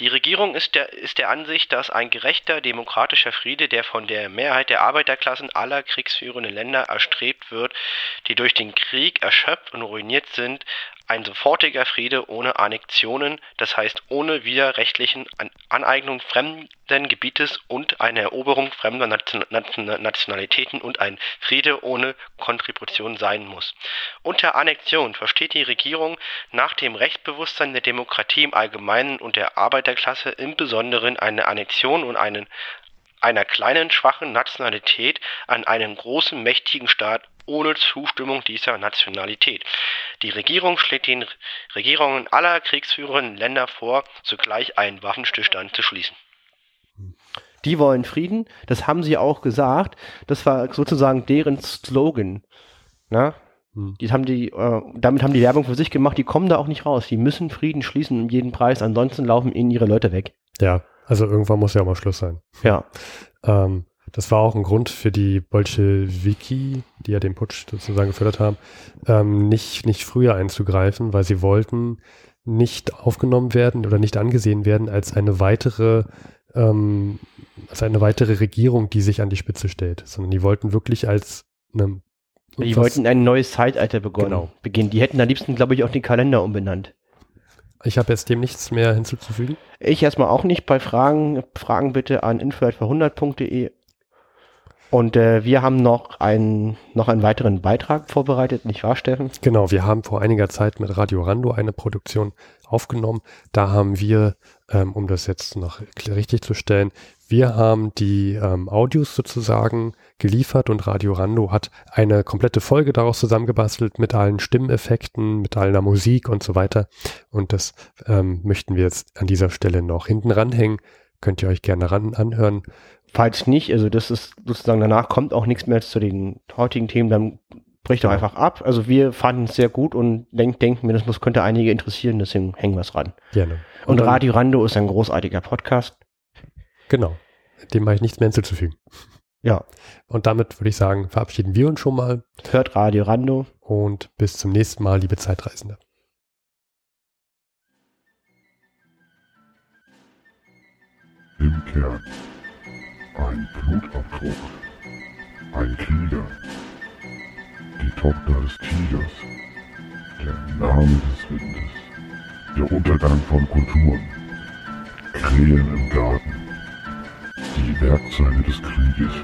Die Regierung ist der, ist der Ansicht, dass ein gerechter, demokratischer Friede, der von der Mehrheit der Arbeiterklassen aller kriegsführenden Länder erstrebt wird, die durch den Krieg erschöpft und ruiniert sind, ein sofortiger Friede ohne Annexionen, das heißt ohne widerrechtlichen An- Aneignung fremden Gebietes und eine Eroberung fremder Nation- Nation- Nationalitäten und ein Friede ohne Kontribution sein muss. Unter Annexion versteht die Regierung nach dem Rechtsbewusstsein der Demokratie im Allgemeinen und der Arbeiterklasse im Besonderen eine Annexion und einen, einer kleinen, schwachen Nationalität an einen großen, mächtigen Staat ohne Zustimmung dieser Nationalität. Die Regierung schlägt den Regierungen aller kriegsführenden Länder vor, zugleich einen Waffenstillstand zu schließen. Die wollen Frieden, das haben sie auch gesagt. Das war sozusagen deren Slogan. Na? Hm. Die haben die, äh, damit haben die Werbung für sich gemacht, die kommen da auch nicht raus. Die müssen Frieden schließen um jeden Preis, ansonsten laufen ihnen ihre Leute weg. Ja, also irgendwann muss ja auch mal Schluss sein. Ja. Ähm. Das war auch ein Grund für die Bolschewiki, die ja den Putsch sozusagen gefördert haben, ähm, nicht, nicht früher einzugreifen, weil sie wollten nicht aufgenommen werden oder nicht angesehen werden als eine weitere, ähm, als eine weitere Regierung, die sich an die Spitze stellt, sondern die wollten wirklich als eine... Die wollten ein neues Zeitalter begonnen, genau. beginnen. Die hätten am liebsten, glaube ich, auch den Kalender umbenannt. Ich habe jetzt dem nichts mehr hinzuzufügen. Ich erstmal auch nicht. Bei Fragen, Fragen bitte an info at hundert punkt de. Und äh, wir haben noch einen, noch einen weiteren Beitrag vorbereitet, nicht wahr, Steffen? Genau, wir haben vor einiger Zeit mit Radio Rando eine Produktion aufgenommen. Da haben wir, ähm, um das jetzt noch richtig zu stellen, wir haben die ähm, Audios sozusagen geliefert und Radio Rando hat eine komplette Folge daraus zusammengebastelt mit allen Stimmeffekten, mit aller Musik und so weiter. Und das ähm, möchten wir jetzt an dieser Stelle noch hinten ranhängen. Könnt ihr euch gerne ran anhören. Falls nicht, also das ist sozusagen, danach kommt auch nichts mehr zu den heutigen Themen, dann bricht doch einfach ab. Also wir fanden es sehr gut und denk, denken mir, das muss, könnte einige interessieren, deswegen hängen wir es ran. Gerne. Und, und dann, Radio Rando ist ein großartiger Podcast. Genau, dem habe ich nichts mehr hinzuzufügen. Ja. Und damit würde ich sagen, verabschieden wir uns schon mal. Hört Radio Rando. Und bis zum nächsten Mal, liebe Zeitreisende. Im Kern. Ein Blutabdruck. Ein Tiger. Die Tochter des Tigers. Der Name des Windes. Der Untergang von Kulturen. Krähen im Garten. Die Werkzeuge des Krieges.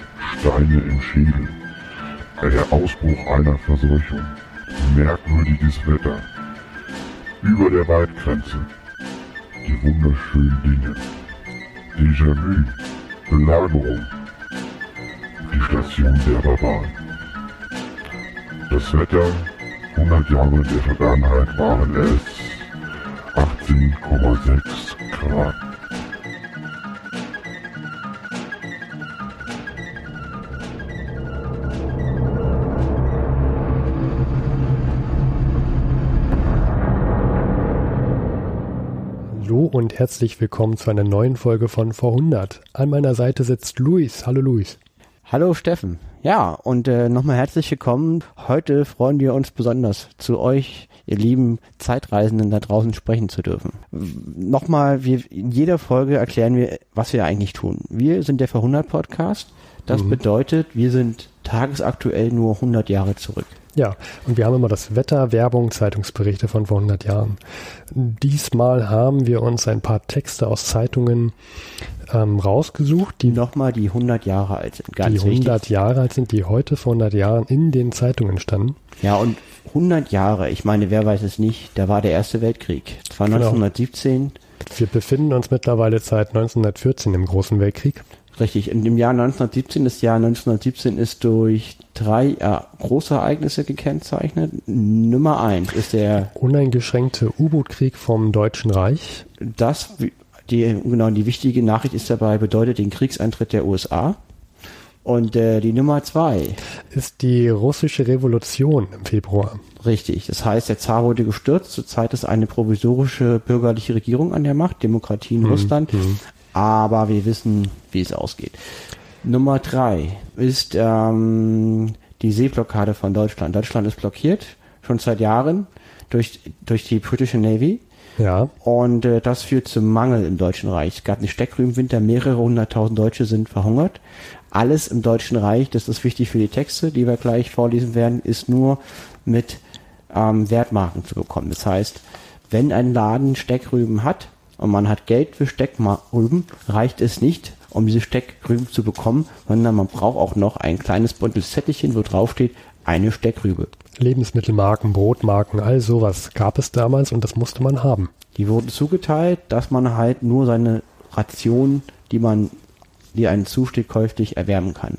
Steine im Schädel. Der Ausbruch einer Verseuchung. Merkwürdiges Wetter. Über der Waldgrenze. Die wunderschönen Dinge. Déjà-vu, Belagerung, die Station der Barbaren. Das Wetter, hundert Jahre der Vergangenheit waren es achtzehn Komma sechs Grad. Hallo und herzlich willkommen zu einer neuen Folge von Vorhundert. An meiner Seite sitzt Luis. Hallo Luis. Hallo Steffen. Ja, und äh, nochmal herzlich willkommen. Heute freuen wir uns besonders, zu euch, ihr lieben Zeitreisenden, da draußen sprechen zu dürfen. Nochmal, wir, in jeder Folge erklären wir, was wir eigentlich tun. Wir sind der Vorhundert-Podcast. Das mhm. bedeutet, wir sind tagesaktuell nur hundert Jahre zurück. Ja, und wir haben immer das Wetter, Werbung, Zeitungsberichte von vor hundert Jahren. Diesmal haben wir uns ein paar Texte aus Zeitungen ähm, rausgesucht, die nochmal die hundert Jahre alt sind. Ganz wichtig. Die hundert Jahre alt sind, die heute vor hundert Jahren in den Zeitungen standen. Ja, und hundert Jahre, ich meine, wer weiß es nicht, da war der Erste Weltkrieg. Das war neunzehnhundertsiebzehn. Genau. Wir befinden uns mittlerweile seit neunzehnhundertvierzehn im Großen Weltkrieg. Richtig, in dem Jahr neunzehnhundertsiebzehn, das Jahr neunzehnhundertsiebzehn ist durch drei äh, große Ereignisse gekennzeichnet. Nummer eins ist der uneingeschränkte U-Boot-Krieg vom Deutschen Reich. Das, die, genau, die wichtige Nachricht ist dabei, bedeutet den Kriegseintritt der U S A. Und äh, die Nummer zwei ist die russische Revolution im Februar. Richtig, das heißt, der Zar wurde gestürzt, zurzeit ist eine provisorische bürgerliche Regierung an der Macht, Demokratie in hm, Russland. Hm. Aber wir wissen, wie es ausgeht. Nummer drei ist ähm, die Seeblockade von Deutschland. Deutschland ist blockiert, schon seit Jahren, durch durch die britische Navy. Ja. Und äh, das führt zum Mangel im Deutschen Reich. Es gab einen Steckrübenwinter, mehrere hunderttausend Deutsche sind verhungert. Alles im Deutschen Reich, das ist wichtig für die Texte, die wir gleich vorlesen werden, ist nur mit ähm, Wertmarken zu bekommen. Das heißt, wenn ein Laden Steckrüben hat, und man hat Geld für Steckrüben, reicht es nicht, um diese Steckrüben zu bekommen, sondern man braucht auch noch ein kleines buntes Zettelchen, wo drauf steht, eine Steckrübe. Lebensmittelmarken, Brotmarken, all sowas gab es damals und das musste man haben. Die wurden zugeteilt, dass man halt nur seine Ration, die man, die einem zusteht, käuflich erwärmen kann.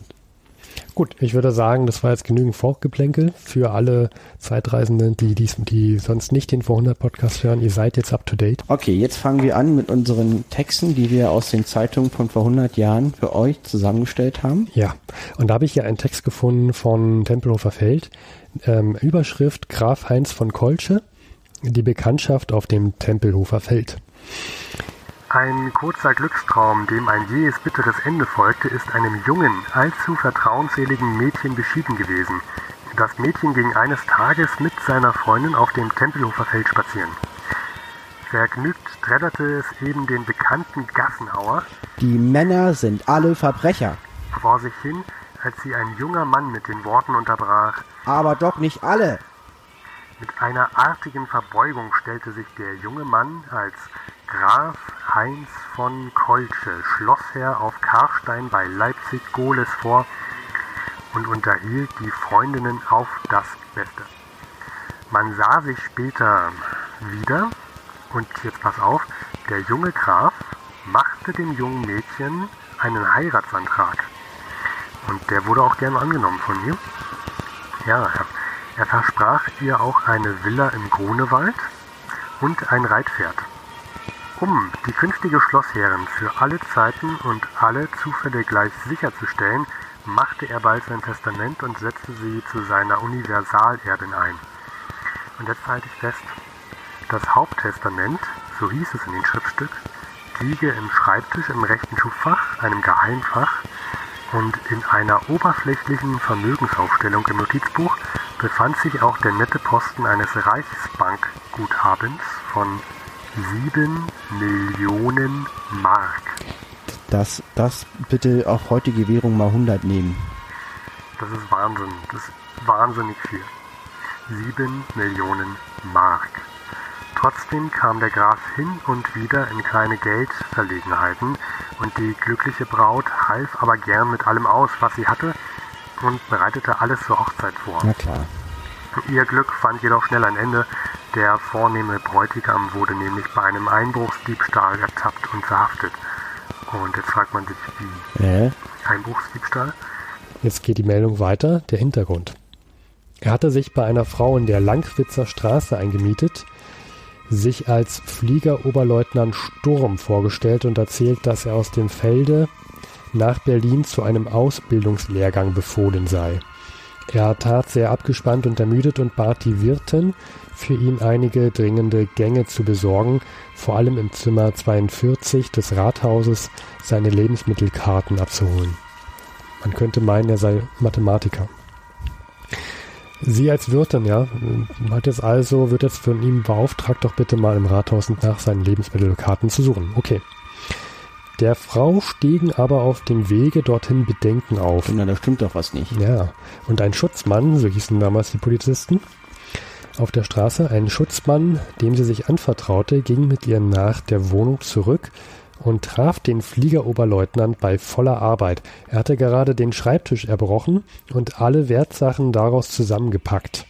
Gut, ich würde sagen, das war jetzt genügend Vorgeplänkel für alle Zeitreisenden, die, die, die sonst nicht den Vorhundert-Podcast hören. Ihr seid jetzt up to date. Okay, jetzt fangen wir an mit unseren Texten, die wir aus den Zeitungen von vor hundert Jahren für euch zusammengestellt haben. Ja, und da habe ich hier einen Text gefunden von Tempelhofer Feld. Ähm, Überschrift Graf Heinz von Kolsche, die Bekanntschaft auf dem Tempelhofer Feld. Ein kurzer Glückstraum, dem ein jähes bitteres Ende folgte, ist einem jungen, allzu vertrauensseligen Mädchen beschieden gewesen. Das Mädchen ging eines Tages mit seiner Freundin auf dem Tempelhofer Feld spazieren. Vergnügt trällerte es eben den bekannten Gassenhauer. Die Männer sind alle Verbrecher. Vor sich hin, als sie ein junger Mann mit den Worten unterbrach. Aber doch nicht alle. Mit einer artigen Verbeugung stellte sich der junge Mann als Graf Heinz von Kolsche, Schlossherr auf Karstein bei Leipzig-Gohles vor und unterhielt die Freundinnen auf das Beste. Man sah sich später wieder und jetzt pass auf, der junge Graf machte dem jungen Mädchen einen Heiratsantrag und der wurde auch gerne angenommen von ihr. Ja, er versprach ihr auch eine Villa im Grunewald und ein Reitpferd, um die künftige Schlossherrin für alle Zeiten und alle Zufälle gleich sicherzustellen, machte er bald sein Testament und setzte sie zu seiner Universalerbin ein. Und jetzt halte ich fest, das Haupttestament, so hieß es in dem Schriftstück, liege im Schreibtisch im rechten Schubfach, einem Geheimfach, und in einer oberflächlichen Vermögensaufstellung im Notizbuch befand sich auch der nette Posten eines Reichsbankguthabens von sieben Millionen Mark. Das, das bitte auf heutige Währung mal hundert nehmen. Das ist Wahnsinn. Das ist wahnsinnig viel. sieben Millionen Mark. Trotzdem kam der Graf hin und wieder in kleine Geldverlegenheiten und die glückliche Braut half aber gern mit allem aus, was sie hatte und bereitete alles zur Hochzeit vor. Na klar. Ihr Glück fand jedoch schnell ein Ende. Der vornehme Bräutigam wurde nämlich bei einem Einbruchsdiebstahl ertappt und verhaftet. Und jetzt fragt man sich, wie? Äh? Einbruchsdiebstahl? Jetzt geht die Meldung weiter, der Hintergrund. Er hatte sich bei einer Frau in der Lankwitzer Straße eingemietet, sich als Fliegeroberleutnant Sturm vorgestellt und erzählt, dass er aus dem Felde nach Berlin zu einem Ausbildungslehrgang befohlen sei. Er tat sehr abgespannt und ermüdet und bat die Wirtin, für ihn einige dringende Gänge zu besorgen, vor allem im Zimmer zweiundvierzig des Rathauses seine Lebensmittelkarten abzuholen. Man könnte meinen, er sei Mathematiker. Sie als Wirtin, ja, hat jetzt also, wird jetzt von ihm beauftragt, doch bitte mal im Rathaus nach seinen Lebensmittelkarten zu suchen. Okay. Der Frau stiegen aber auf dem Wege dorthin Bedenken auf. Na, da stimmt doch was nicht. Ja, und ein Schutzmann, so hießen damals die Polizisten, auf der Straße, ein Schutzmann, dem sie sich anvertraute, ging mit ihr nach der Wohnung zurück und traf den Fliegeroberleutnant bei voller Arbeit. Er hatte gerade den Schreibtisch erbrochen und alle Wertsachen daraus zusammengepackt.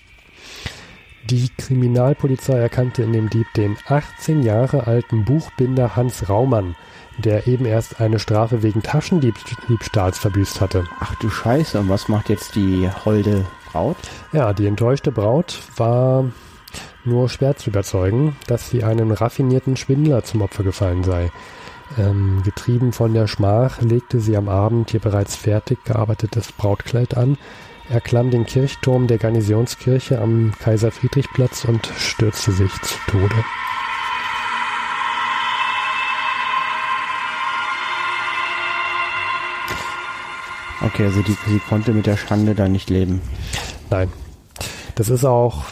Die Kriminalpolizei erkannte in dem Dieb den achtzehn Jahre alten Buchbinder Hans Raumann, der eben erst eine Strafe wegen Taschendiebstahls verbüßt hatte. Ach du Scheiße, und was macht jetzt die holde Braut? Ja, die enttäuschte Braut war nur schwer zu überzeugen, dass sie einem raffinierten Schwindler zum Opfer gefallen sei. Ähm, getrieben von der Schmach legte sie am Abend ihr bereits fertig gearbeitetes Brautkleid an, erklomm den Kirchturm der Garnisonskirche am Kaiser-Friedrich-Platz und stürzte sich zu Tode. Okay, also die, sie konnte mit der Schande da nicht leben. Nein. Das ist auch,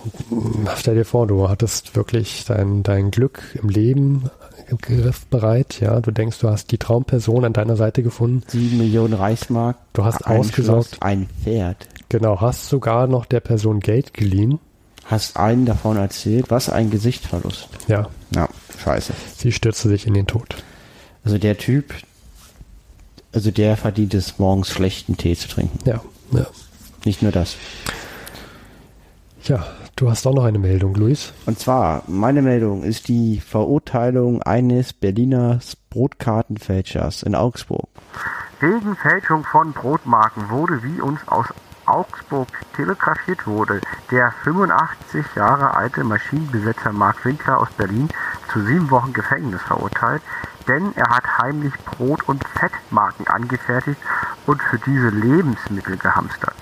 stell dir vor, du hattest wirklich dein, dein Glück im Leben im Griff bereit, ja. Du denkst, du hast die Traumperson an deiner Seite gefunden. Sieben Millionen Reichsmark. Du hast ein ausgesaugt. Schloss, ein Pferd. Genau, hast sogar noch der Person Geld geliehen. Hast einen davon erzählt, was ein Gesichtsverlust. Ja. Na, scheiße. Sie stürzte sich in den Tod. Also der Typ, also der verdient es, morgens schlechten Tee zu trinken. Ja, ja. Nicht nur das. Ja, du hast auch noch eine Meldung, Luis. Und zwar, meine Meldung ist die Verurteilung eines Berliner Brotkartenfälschers in Augsburg. Wegen Fälschung von Brotmarken wurde, wie uns aus Augsburg telegrafiert wurde, der fünfundachtzig Jahre alte Maschinenbesetzer Marc Winkler aus Berlin zu sieben Wochen Gefängnis verurteilt, denn er hat heimlich Brot- und Fettmarken angefertigt und für diese Lebensmittel gehamstert,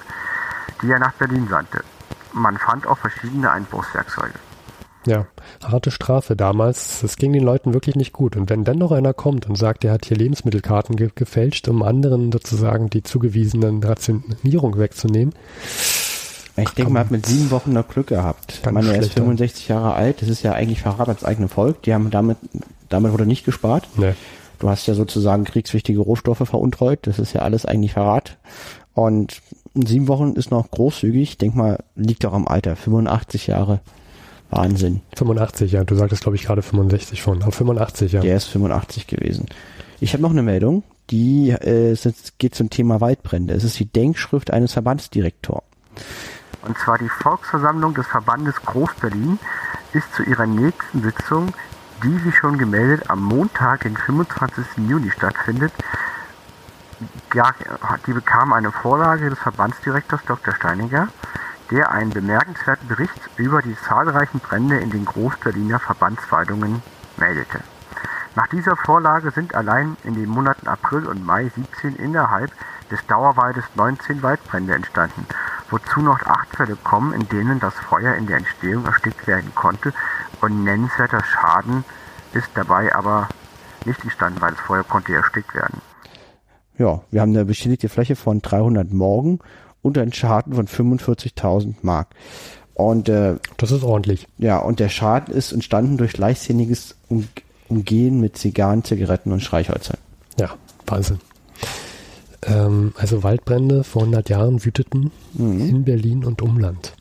die er nach Berlin sandte. Man fand auch verschiedene Einbruchswerkzeuge. Ja, harte Strafe damals. Das ging den Leuten wirklich nicht gut. Und wenn dann noch einer kommt und sagt, er hat hier Lebensmittelkarten ge- gefälscht, um anderen sozusagen die zugewiesenen Rationierung wegzunehmen. Ich denke, man hat mit sieben Wochen noch Glück gehabt. Man ist fünfundsechzig Jahre alt. Das ist ja eigentlich Verrat ans eigene Volk. Die haben damit, damit wurde nicht gespart. Nee. Du hast ja sozusagen kriegswichtige Rohstoffe veruntreut. Das ist ja alles eigentlich Verrat. Und sieben Wochen ist noch großzügig, ich denke mal, liegt auch am Alter, fünfundachtzig Jahre. Wahnsinn. fünfundachtzig, ja. Du sagtest, glaube ich, gerade fünfundsechzig von. Aber fünfundachtzig, ja. Der ist fünfundachtzig gewesen. Ich habe noch eine Meldung, die äh, geht zum Thema Waldbrände. Es ist die Denkschrift eines Verbandsdirektors. Und zwar die Volksversammlung des Verbandes Groß-Berlin ist zu ihrer nächsten Sitzung, die wie schon gemeldet am Montag, den fünfundzwanzigsten Juni stattfindet. Ja, die bekam eine Vorlage des Verbandsdirektors Doktor Steininger, der einen bemerkenswerten Bericht über die zahlreichen Brände in den Groß-Berliner Verbandswaldungen meldete. Nach dieser Vorlage sind allein in den Monaten April und Mai siebzehn innerhalb des Dauerwaldes neunzehn Waldbrände entstanden, wozu noch acht Fälle kommen, in denen das Feuer in der Entstehung erstickt werden konnte, und nennenswerter Schaden ist dabei aber nicht entstanden, weil das Feuer konnte erstickt werden. Ja, wir haben eine beschädigte Fläche von dreihundert Morgen und einen Schaden von fünfundvierzigtausend Mark. Und, äh, das ist ordentlich. Ja, und der Schaden ist entstanden durch leichtsinniges um- Umgehen mit Zigarren, Zigaretten und Streichhölzern. Ja, Wahnsinn. Ähm, also Waldbrände vor hundert Jahren wüteten mhm. in Berlin und Umland.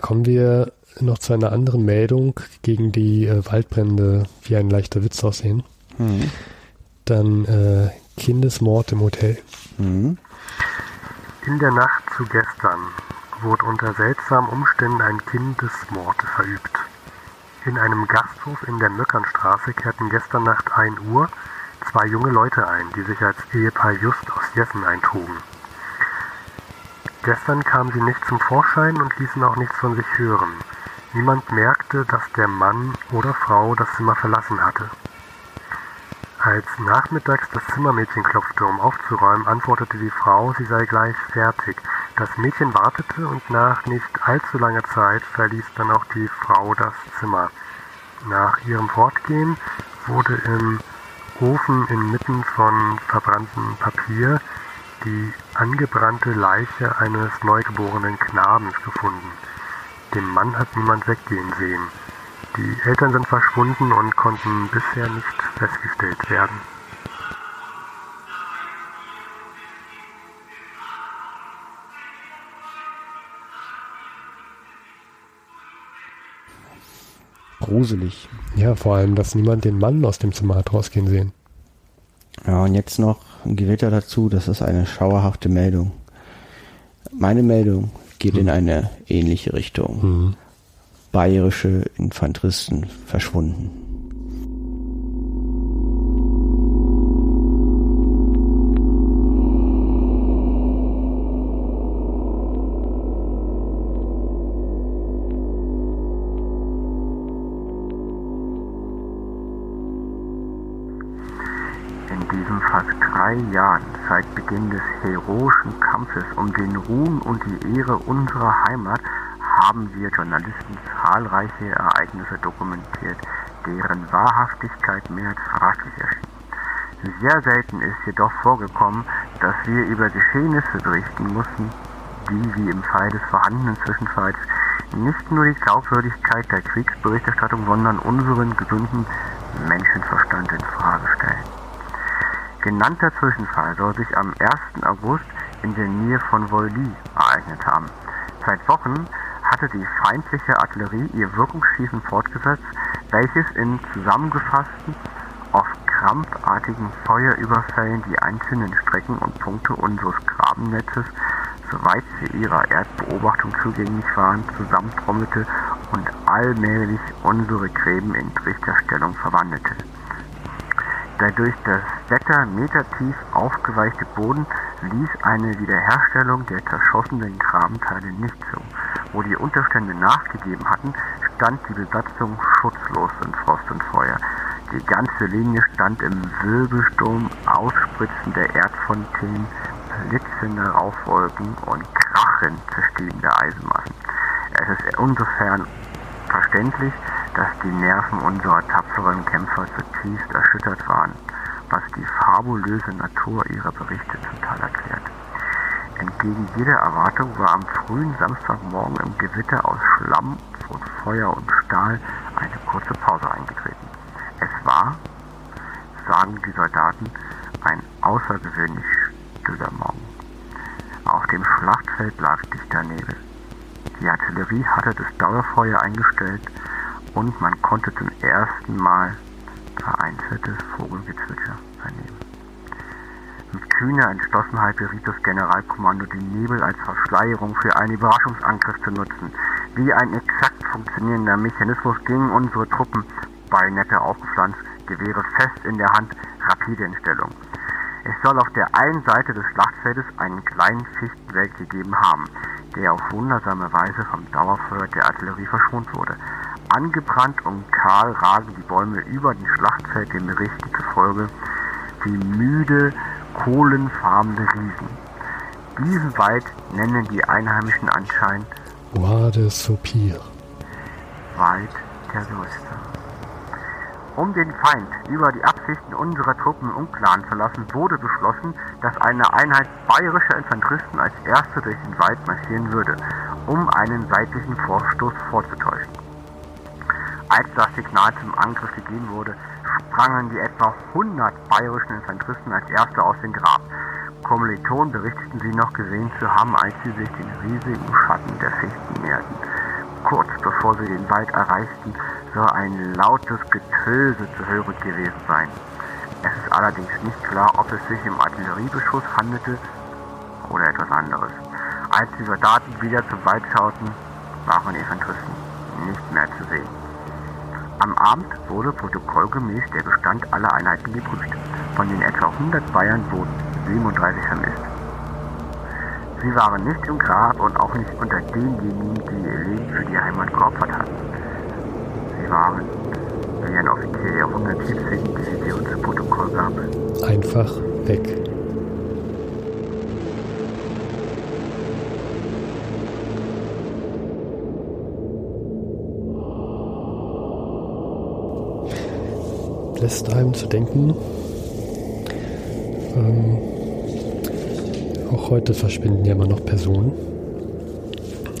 Kommen wir noch zu einer anderen Meldung, gegen die äh, Waldbrände wie ein leichter Witz aussehen. Mhm. Dann äh, Kindesmord im Hotel. Mhm. In der Nacht zu gestern wurde unter seltsamen Umständen ein Kindesmord verübt. In einem Gasthof in der Möckernstraße kehrten gestern Nacht ein Uhr zwei junge Leute ein, die sich als Ehepaar Just aus Jessen eintrugen. Gestern kamen sie nicht zum Vorschein und ließen auch nichts von sich hören. Niemand merkte, dass der Mann oder Frau das Zimmer verlassen hatte. Als nachmittags das Zimmermädchen klopfte, um aufzuräumen, antwortete die Frau, sie sei gleich fertig. Das Mädchen wartete und nach nicht allzu langer Zeit verließ dann auch die Frau das Zimmer. Nach ihrem Fortgehen wurde im Ofen inmitten von verbranntem Papier die angebrannte Leiche eines neugeborenen Knabens gefunden. Den Mann hat niemand weggehen sehen. Die Eltern sind verschwunden und konnten bisher nicht festgestellt werden. Gruselig. Ja, vor allem, dass niemand den Mann aus dem Zimmer hat rausgehen sehen. Ja, und jetzt noch ein Gewitter dazu. Das ist eine schauerhafte Meldung. Meine Meldung geht hm. in eine ähnliche Richtung. Hm. Bayerische Infanteristen verschwunden. In diesen fast drei Jahren seit Beginn des heroischen Kampfes um den Ruhm und die Ehre unserer Heimat haben wir Journalisten zahlreiche Ereignisse dokumentiert, deren Wahrhaftigkeit mehr als fraglich erschien. Sehr selten ist jedoch vorgekommen, dass wir über Geschehnisse berichten mussten, die wie im Fall des vorhandenen Zwischenfalls nicht nur die Glaubwürdigkeit der Kriegsberichterstattung, sondern unseren gesunden Menschenverstand in Frage stellen. Genannter Zwischenfall soll sich am ersten August in der Nähe von Voilly ereignet haben. Seit Wochen hatte die feindliche Artillerie ihr Wirkungsschießen fortgesetzt, welches in zusammengefassten, oft krampfartigen Feuerüberfällen die einzelnen Strecken und Punkte unseres Grabennetzes, soweit sie ihrer Erdbeobachtung zugänglich waren, zusammentrommelte und allmählich unsere Gräben in Trichterstellung verwandelte. Der durch das Wetter metertief aufgeweichte Boden ließ eine Wiederherstellung der zerschossenen Grabenteile nicht zu. Wo die Unterstände nachgegeben hatten, stand die Besatzung schutzlos in Frost und Feuer. Die ganze Linie stand im Wirbelsturm ausspritzender Erdfontänen, blitzender Rauchwolken und krachend zerstiebender Eisenmassen. Es ist insofern verständlich, dass die Nerven unserer tapferen Kämpfer zutiefst erschüttert waren, was die fabulöse Natur ihrer Berichte zum Teil erklärt. Entgegen jeder Erwartung war am frühen Samstagmorgen im Gewitter aus Schlamm und Feuer und Stahl eine kurze Pause eingetreten. Es war, sagen die Soldaten, ein außergewöhnlich stiller Morgen. Auf dem Schlachtfeld lag dichter Nebel. Die Artillerie hatte das Dauerfeuer eingestellt und man konnte zum ersten Mal vereinzeltes Vogelgezwitscher vernehmen. Mit kühner Entschlossenheit beriet das Generalkommando, den Nebel als Verschleierung für einen Überraschungsangriff zu nutzen. Wie ein exakt funktionierender Mechanismus gingen unsere Truppen, Bajonette aufgepflanzt, Gewehre fest in der Hand, rapide in Stellung. Es soll auf der einen Seite des Schlachtfeldes einen kleinen Fichtenwald gegeben haben, der auf wundersame Weise vom Dauerfeuer der Artillerie verschont wurde. Angebrannt und kahl ragen die Bäume über dem Schlachtfeld, den Berichten zufolge wie müde, kohlenfarbene Riesen. Diesen Wald nennen die Einheimischen anscheinend Bois de Soupir, Wald der Lüste. Um den Feind über die Absichten unserer Truppen im Unklaren zu lassen, wurde beschlossen, dass eine Einheit bayerischer Infanteristen als erste durch den Wald marschieren würde, um einen seitlichen Vorstoß vorzutäuschen. Als das Signal zum Angriff gegeben wurde, sprangen die etwa hundert bayerischen Infanteristen als erste aus dem Grab. Kommilitonen berichteten, sie noch gesehen zu haben, als sie sich den riesigen Schatten der Fichten näherten. Kurz bevor sie den Wald erreichten, soll ein lautes Getöse zu hören gewesen sein. Es ist allerdings nicht klar, ob es sich um Artilleriebeschuss handelte oder etwas anderes. Als die Soldaten wieder zum Wald schauten, waren die Infanteristen nicht mehr zu sehen. Am Abend wurde protokollgemäß der Bestand aller Einheiten geprüft. Von den etwa hundert Bayern wurden siebenunddreißig vermisst. Sie waren nicht im Grab und auch nicht unter denjenigen, die ihr Leben für die Heimat geopfert hatten. Waren, wie ein Offizier der hundertsiebzehnten Division zu Protokoll gab. Einfach weg. Lässt einem zu denken. Ähm, auch heute verschwinden ja immer noch Personen.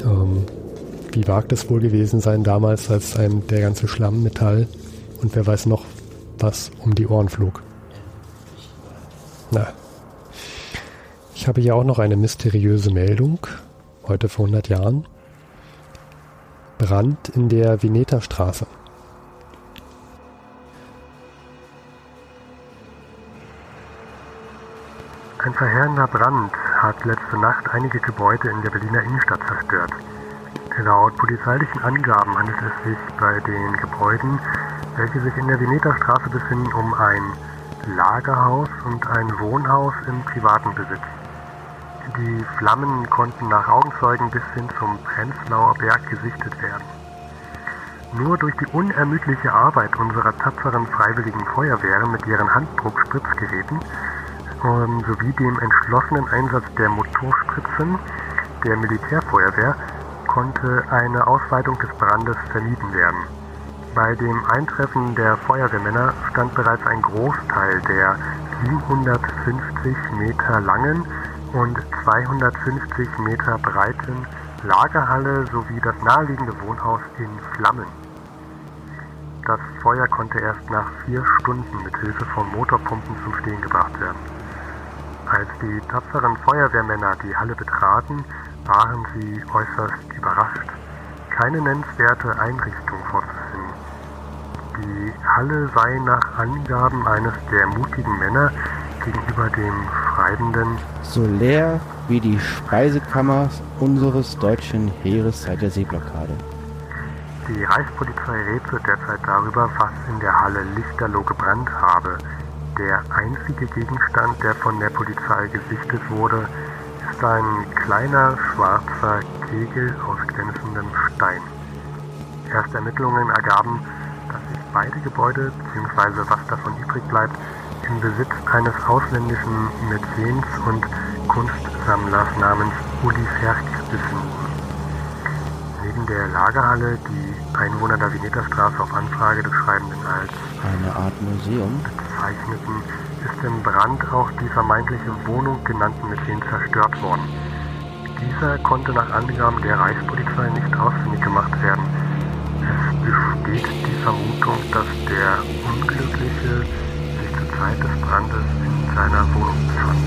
Ähm, Wie wagt es wohl gewesen sein damals, als einem der ganze Schlamm, Metall und wer weiß noch was um die Ohren flog? Na, ich habe hier auch noch eine mysteriöse Meldung, heute vor hundert Jahren. Brand in der Vineta-Straße. Ein verheerender Brand hat letzte Nacht einige Gebäude in der Berliner Innenstadt zerstört. Laut polizeilichen Angaben handelt es sich bei den Gebäuden, welche sich in der Vineta-Straße befinden, um ein Lagerhaus und ein Wohnhaus im privaten Besitz. Die Flammen konnten nach Augenzeugen bis hin zum Prenzlauer Berg gesichtet werden. Nur durch die unermüdliche Arbeit unserer tapferen freiwilligen Feuerwehren mit ihren Handdruckspritzgeräten um, sowie dem entschlossenen Einsatz der Motorspritzen der Militärfeuerwehr konnte eine Ausweitung des Brandes vermieden werden. Bei dem Eintreffen der Feuerwehrmänner stand bereits ein Großteil der siebenhundertfünfzig Meter langen und zweihundertfünfzig Meter breiten Lagerhalle sowie das naheliegende Wohnhaus in Flammen. Das Feuer konnte erst nach vier Stunden mit Hilfe von Motorpumpen zum Stehen gebracht werden. Als die tapferen Feuerwehrmänner die Halle betraten, waren sie äußerst überrascht, keine nennenswerte Einrichtung vorzufinden. Die Halle sei nach Angaben eines der mutigen Männer gegenüber dem Schreibenden so leer wie die Speisekammer unseres deutschen Heeres seit der Seeblockade. Die Reichspolizei rätselt derzeit darüber, was in der Halle lichterloh gebrannt habe. Der einzige Gegenstand, der von der Polizei gesichtet wurde, ein kleiner schwarzer Kegel aus glänzendem Stein. Erste Ermittlungen ergaben, dass sich beide Gebäude, bzw. was davon übrig bleibt, im Besitz eines ausländischen Mäzens und Kunstsammlers namens Uli Ferch befinden. Neben der Lagerhalle, die Einwohner der Vineta-Straße auf Anfrage des Schreibenden als eine Art Museum bezeichneten, ist im Brand auch die vermeintliche Wohnung genannten Mäzens zerstört worden. Dieser konnte nach Angaben der Reichspolizei nicht ausfindig gemacht werden. Es besteht die Vermutung, dass der Unglückliche sich zur Zeit des Brandes in seiner Wohnung befand.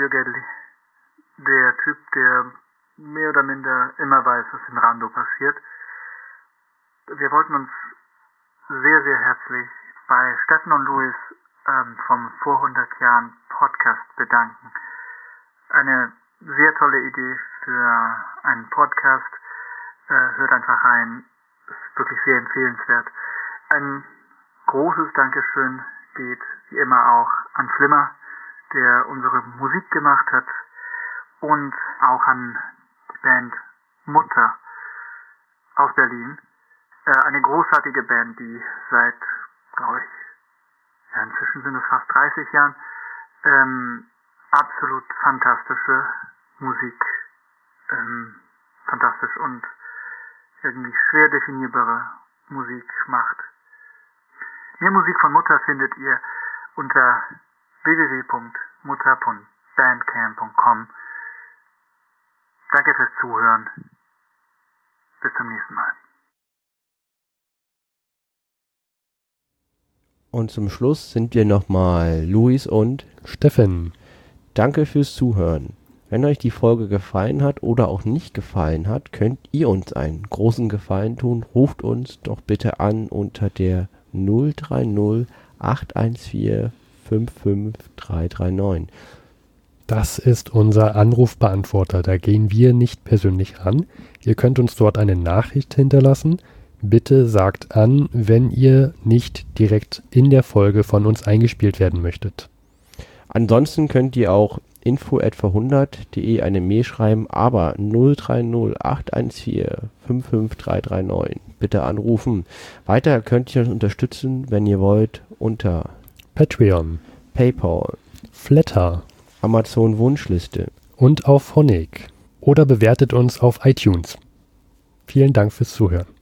Fabio Gedli, der Typ, der mehr oder minder immer weiß, was in Rando passiert. Wir wollten uns sehr, sehr herzlich bei Steffen und Luis ähm, vom Vor hundert Jahren Podcast bedanken. Eine sehr tolle Idee für einen Podcast. Äh, hört einfach rein. Ist wirklich sehr empfehlenswert. Ein großes Dankeschön geht wie immer auch an Flimmer, der unsere Musik gemacht hat, und auch an die Band Mutter aus Berlin. Äh, eine großartige Band, die seit, glaube ich, ja, inzwischen sind es fast dreißig Jahren, ähm, absolut fantastische Musik, ähm, fantastisch und irgendwie schwer definierbare Musik macht. Mehr Musik von Mutter findet ihr unter w w w punkt mutter punkt bandcamp punkt com. Danke fürs Zuhören. Bis zum nächsten Mal. Und zum Schluss sind wir nochmal Luis und Steffen. Danke fürs Zuhören. Wenn euch die Folge gefallen hat oder auch nicht gefallen hat, könnt ihr uns einen großen Gefallen tun. Ruft uns doch bitte an unter der null drei null acht eins vier fünf fünf drei drei neun. Das ist unser Anrufbeantworter. Da gehen wir nicht persönlich ran. Ihr könnt uns dort eine Nachricht hinterlassen. Bitte sagt an, wenn ihr nicht direkt in der Folge von uns eingespielt werden möchtet. Ansonsten könnt ihr auch info at vor hundert punkt de eine Mail schreiben, aber null drei null acht eins vier fünf fünf drei drei neun. Bitte anrufen. Weiter könnt ihr uns unterstützen, wenn ihr wollt, unter Patreon, PayPal, Flatter, Amazon Wunschliste und auf Honig. Oder bewertet uns auf iTunes. Vielen Dank fürs Zuhören.